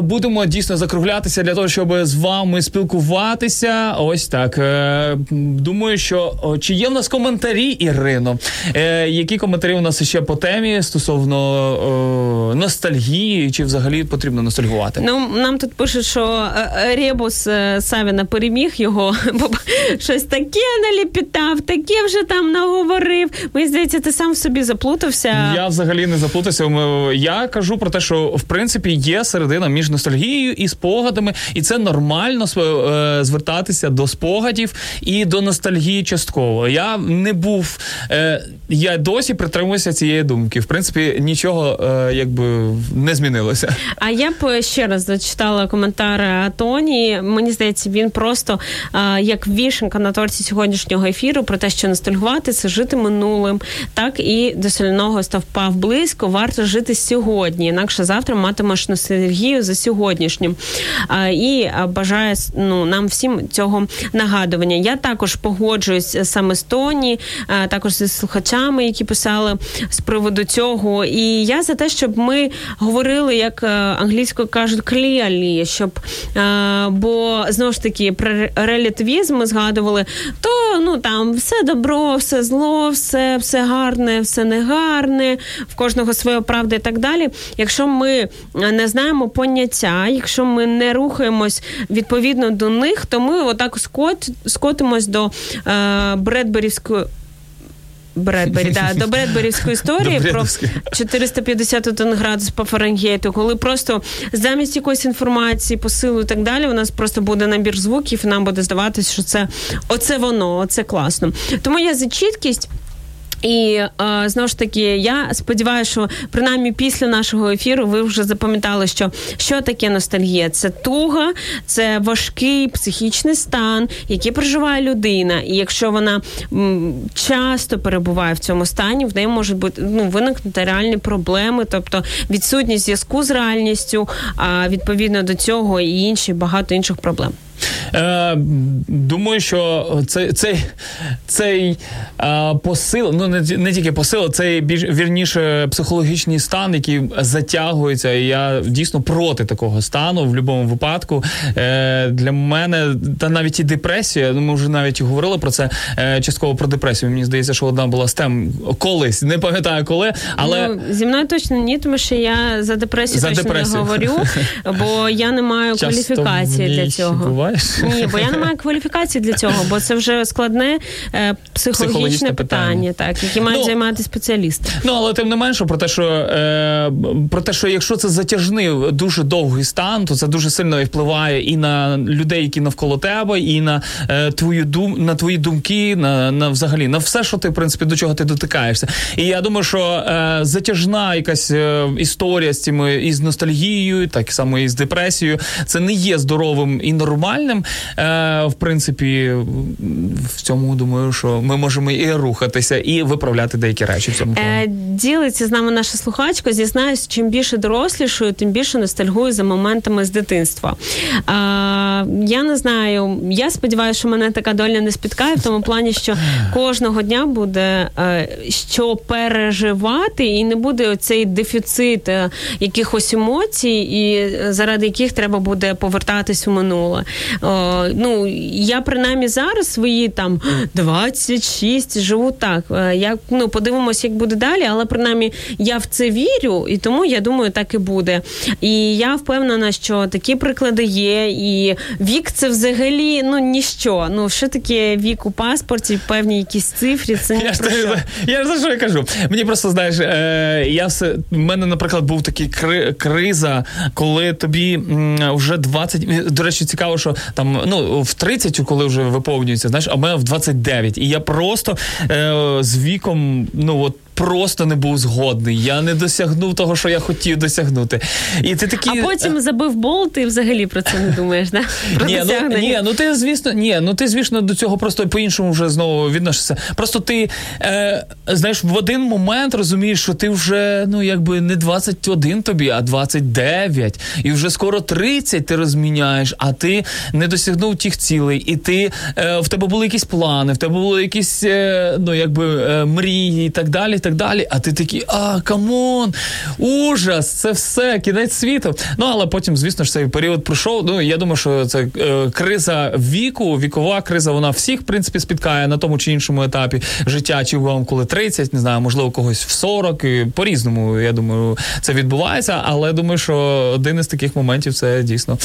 Будемо дійсно закруглятися для того, щоб з вами спілкуватися. Ось так. Думаю, що чи є в нас коментарі, Ірино? Які коментарі у нас ще по темі стосовно ностальгії? Чи взагалі потрібно ностальгувати? Ну, нам тут пишуть, що Ребус Савіна переміг його, бо щось таке наліпітав, таке вже там наговорив. Мені здається, ти сам в собі заплутався. Я взагалі не заплутався. Я кажу про те, що принципі, є середина між ностальгією і спогадами, і це нормально звертатися до спогадів і до ностальгії частково. Я не був, я досі притримуюся цієї думки. В принципі, нічого не змінилося. А я б ще раз зачитала коментар Тоні. Мені здається, він просто як вішенка на торті сьогоднішнього ефіру про те, що ностальгувати – це жити минулим. Так і до соляного стовпа близько, варто жити сьогодні, інакше завтра матимеш ностальгію за сьогоднішнім. І бажаю нам всім цього нагадування. Я також погоджуюсь саме з Тоні, також зі слухачами, які писали з приводу цього. І я за те, щоб ми говорили, як англійською кажуть, clearly, щоб, бо знову ж таки про релятивізм ми згадували, то там все добро, все зло, все гарне, все негарне, в кожного своя правда і так далі. Якщо ми не знаємо поняття, якщо ми не рухаємось відповідно до них, то ми отак скотимось до до Бредберівської історії про 451 градус по Фаренгейту, коли просто замість якоїсь інформації, посилу і так далі, у нас просто буде набір звуків, і нам буде здаватись, що це оце воно, оце класно. Тому я за чіткість. І, знову ж таки, я сподіваюся, що принаймні після нашого ефіру ви вже запам'ятали, що таке ностальгія. Це туга, це важкий психічний стан, який переживає людина. І якщо вона часто перебуває в цьому стані, в неї можуть бути виникнути реальні проблеми, тобто відсутність зв'язку з реальністю, а відповідно до цього і багато інших проблем. Думаю, що цей посил, не тільки посил, цей вірніше психологічний стан, який затягується, і я дійсно проти такого стану в будь-якому випадку. Для мене, та навіть і депресія, ми вже навіть говорили про це, частково про депресію. Мені здається, що одна була з тем колись, не пам'ятаю коли, але... зі мною точно ні, тому що я за депресію не говорю, бо я не маю кваліфікації для цього. Ні, бо я не маю кваліфікації для цього, бо це вже складне психологічне питання, так, які мають займати спеціалісти. Але тим не менше, про те, що якщо це затяжний дуже довгий стан, то це дуже сильно впливає і на людей, які навколо тебе, і на твої думки, на взагалі, на все, що ти, в принципі, до чого ти дотикаєшся. І я думаю, що затяжна якась історія з цим, із ностальгією, так само і з депресією, це не є здоровим і нормальним. В принципі, в цьому, думаю, що ми можемо і рухатися, і виправляти деякі речі в цьому плані. Ділиться з нами наша слухачка. Зізнаюсь, чим більше дорослішою, тим більше ностальгую за моментами з дитинства. Я не знаю, я сподіваюся, що мене така доля не спіткає, в тому плані, що кожного дня буде що переживати, і не буде оцей дефіцит якихось емоцій, і заради яких треба буде повертатись у минуле. Я принаймні зараз свої 26 живу так. Я, подивимось, як буде далі, але принаймні я в це вірю, і тому, я думаю, так і буде. І я впевнена, що такі приклади є, і вік це взагалі, ніщо. Що таке вік у паспорті, певні якісь цифри, це не про що. Я ж за що я кажу. Мені просто, знаєш, в мене, наприклад, був такий криза, коли тобі вже 20... До речі, цікаво, що там, в 30, коли вже виповнюється, знаєш, а в мене в 29. І я просто з віком, просто не був згодний. Я не досягнув того, що я хотів досягнути. І ти такі... А потім забив бол, ти взагалі про це не думаєш, да? Про досягнення. Ти, звісно, до цього просто по-іншому вже знову відношишся. Просто ти, знаєш, в один момент розумієш, що ти вже, не 21 тобі, а 29. І вже скоро 30 ти розміняєш, а ти не досягнув тих цілей. І ти, в тебе були якісь плани, в тебе були якісь, мрії і так далі. А ти такий, камон, ужас, це все, кінець світу. Але потім, звісно ж, цей період пройшов. Я думаю, що це криза віку, вікова криза, вона всіх, в принципі, спіткає на тому чи іншому етапі життя, чи вам коли 30, не знаю, можливо, когось в 40, і по-різному, я думаю, це відбувається, але думаю, що один із таких моментів це дійсно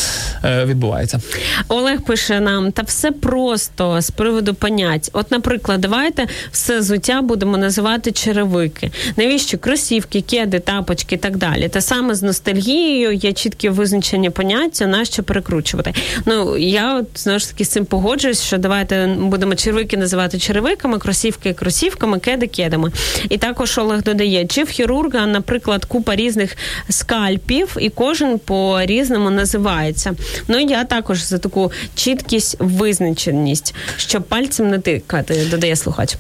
відбувається. Олег пише нам, та все просто з приводу понять. От, наприклад, давайте все взуття будемо називати черевиками. черевики? Навіщо кросівки, кеди, тапочки і так далі? Те саме з ностальгією, є чітке визначення поняття, на що перекручувати. Ну, я, от, знову ж таки, з цим погоджуюсь, що давайте будемо черевики називати черевиками, кросівки кросівками, кеди кедами. І також Олег додає, чи в хірурга, наприклад, купа різних скальпів, і кожен по-різному називається. Ну, я також за таку чіткість, визначеність, щоб пальцем не тикати, додає слухач.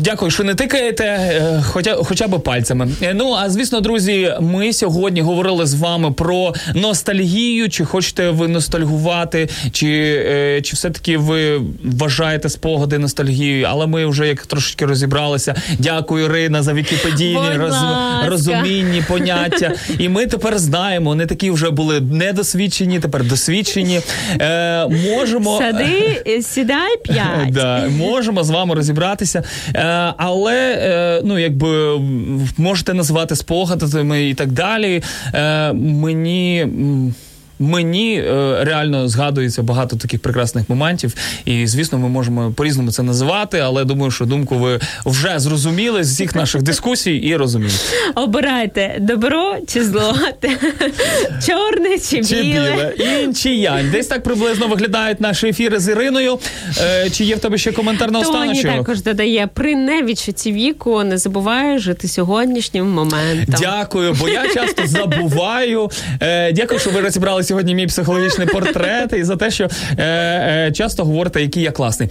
Дякую, що не тикаєте, хоча б пальцями. Ну, а звісно, друзі, ми сьогодні говорили з вами про ностальгію, чи хочете ви ностальгувати, чи все-таки ви вважаєте спогади ностальгією, але ми вже як трошечки розібралися. Дякую, Ірина, за вікіпедійні розумінні поняття. І ми тепер знаємо, не такі вже були недосвідчені, тепер досвідчені. Можемо... Сідай п'ять. Да, можемо з вами розібратися. Але, ну, якби, можете називати спогадами і так далі. Мені реально згадується багато таких прекрасних моментів. І, звісно, ми можемо по-різному це називати, але думаю, що думку ви вже зрозуміли з всіх наших дискусій і розумієте. Обирайте добро чи зло, чорне чи біле. Інь чи янь. Десь так приблизно виглядають наші ефіри з Іриною. Чи є в тебе ще коментар на останочок? Тоні також додає, при невідчутті віку не забуваю жити сьогоднішнім моментом. Дякую, бо я часто забуваю. Дякую, що ви розібралися сьогодні мій психологічний портрет і за те, що часто говорите, який я класний.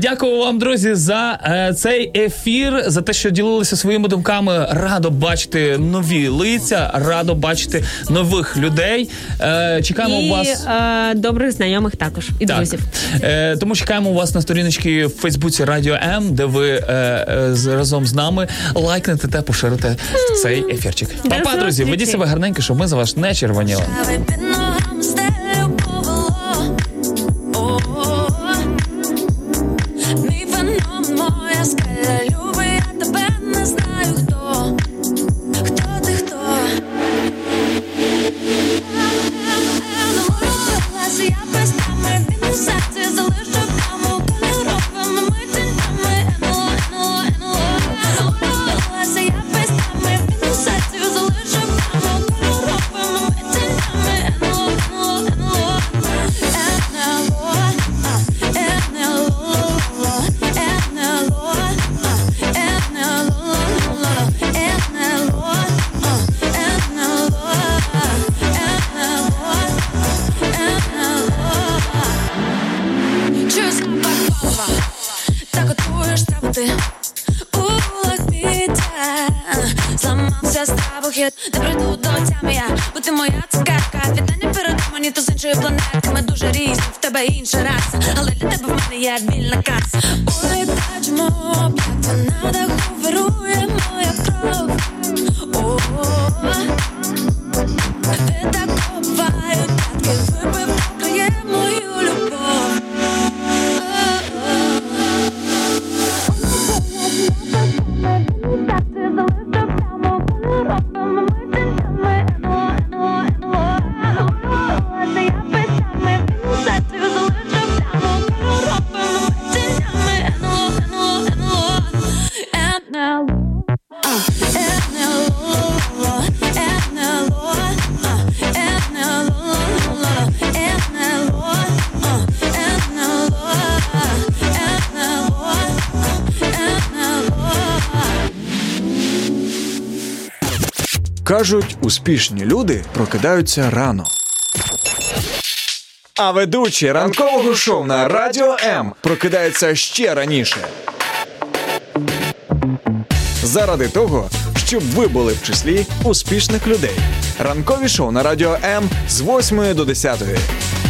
Дякую вам, друзі, за цей ефір, за те, що ділилися своїми думками. Радо бачити нові лиця, радо бачити нових людей. Чекаємо у вас... І добрих знайомих також, і друзів. Тому чекаємо у вас на сторіночці в Фейсбуці Радіо М, де ви разом з нами лайкнете та поширите цей ефірчик. Па-па, друзі, ведіть себе гарненько, щоб ми за вас не червоніли. Ногам стелю повело, мій феном, моя скеля, люби, я тебе не знаю хто, хто ти, хто. Нулася я без тами, він у серці залишив таму кольоровими митинками, еноло, еноло, еноло. Нулася я без тами, він у серці залишив таму кольоровими митинками. Зламався з траву хід, не прийду до тями я, бо ти моя цукерка. Вітання перед мені, то з іншої планетки. Ми дуже різні, в тебе інша раса, але для тебе в мене є вільна каса. Улітаємо, плата на даху, вирує моя кров. О-о-о. Відакопаю татки, випив, покриє мою любов. Кажуть, успішні люди прокидаються рано. А ведучі ранкового шоу на Радіо М прокидаються ще раніше. Заради того, щоб ви були в числі успішних людей. Ранкові шоу на Радіо М з 8 до 10.